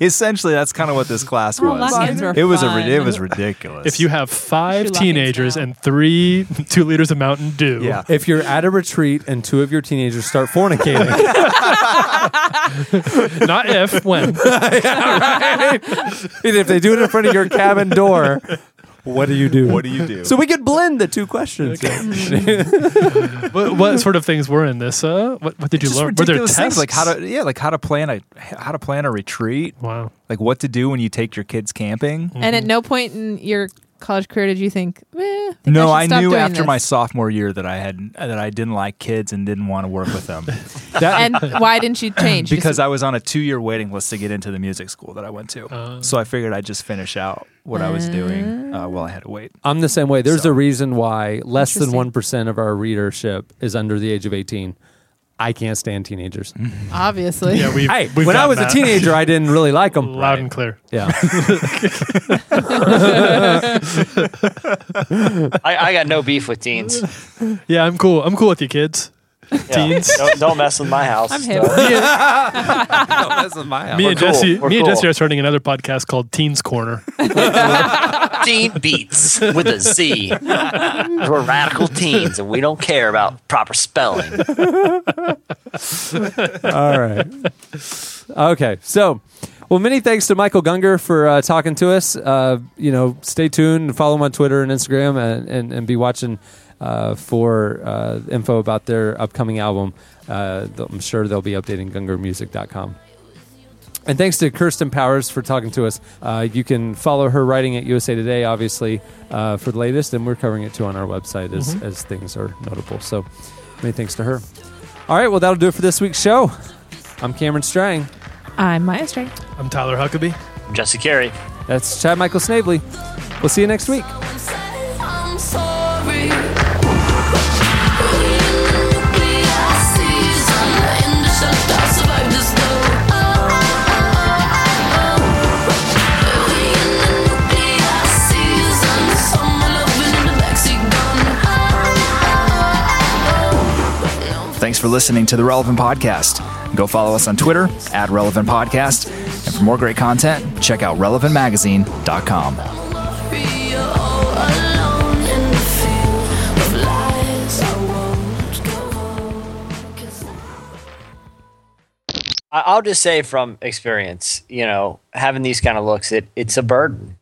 Essentially, that's kind of what this class was. It was ridiculous. If you have 5 teenagers and 2 liters of Mountain Dew, if you're at a retreat and 2 of your teenagers start fornicating, not if, when, and if they do it in front of your cabin door. What do you do? So we could blend the two questions. Okay. What sort of things were in this? What did you learn? Were there tests? Things like how to plan a retreat? Wow. Like what to do when you take your kids camping. Mm-hmm. And at no point in your college career did you think? No, I knew after my sophomore year that I didn't like kids and didn't want to work with them. And why didn't you change? Because I was on a 2-year waiting list to get into the music school that I went to. So I figured I'd just finish out what I was doing while I had to wait. I'm the same way. There's a reason why less than 1% of our readership is under the age of 18. I can't stand teenagers. Obviously. Yeah, we've when I was a teenager, I didn't really like them. Loud and clear. Yeah. I got no beef with teens. Yeah, I'm cool. I'm cool with you kids. Yeah. Teens. Don't mess with my house. I'm hip. Don't mess with my house. Me and Jessie are starting another podcast called Teens Corner. Teen Beats with a Z. We're radical teens and we don't care about proper spelling. All right. Okay. So, many thanks to Michael Gungor for talking to us. Stay tuned. Follow him on Twitter and Instagram and be watching for info about their upcoming album. I'm sure they'll be updating GungorMusic.com. And thanks to Kirsten Powers for talking to us. You can follow her writing at USA Today, obviously, for the latest, and we're covering it too on our website as things are notable. So many thanks to her. All right, well, that'll do it for this week's show. I'm Cameron Strang. I'm Maya Strang. I'm Tyler Huckabee. I'm Jesse Carey. That's Chad Michael Snavely. We'll see you next week. Thanks for listening to The Relevant Podcast. Go follow us on Twitter at Relevant Podcast. And for more great content, check out relevantmagazine.com. I'll just say from experience, having these kind of looks, it's a burden.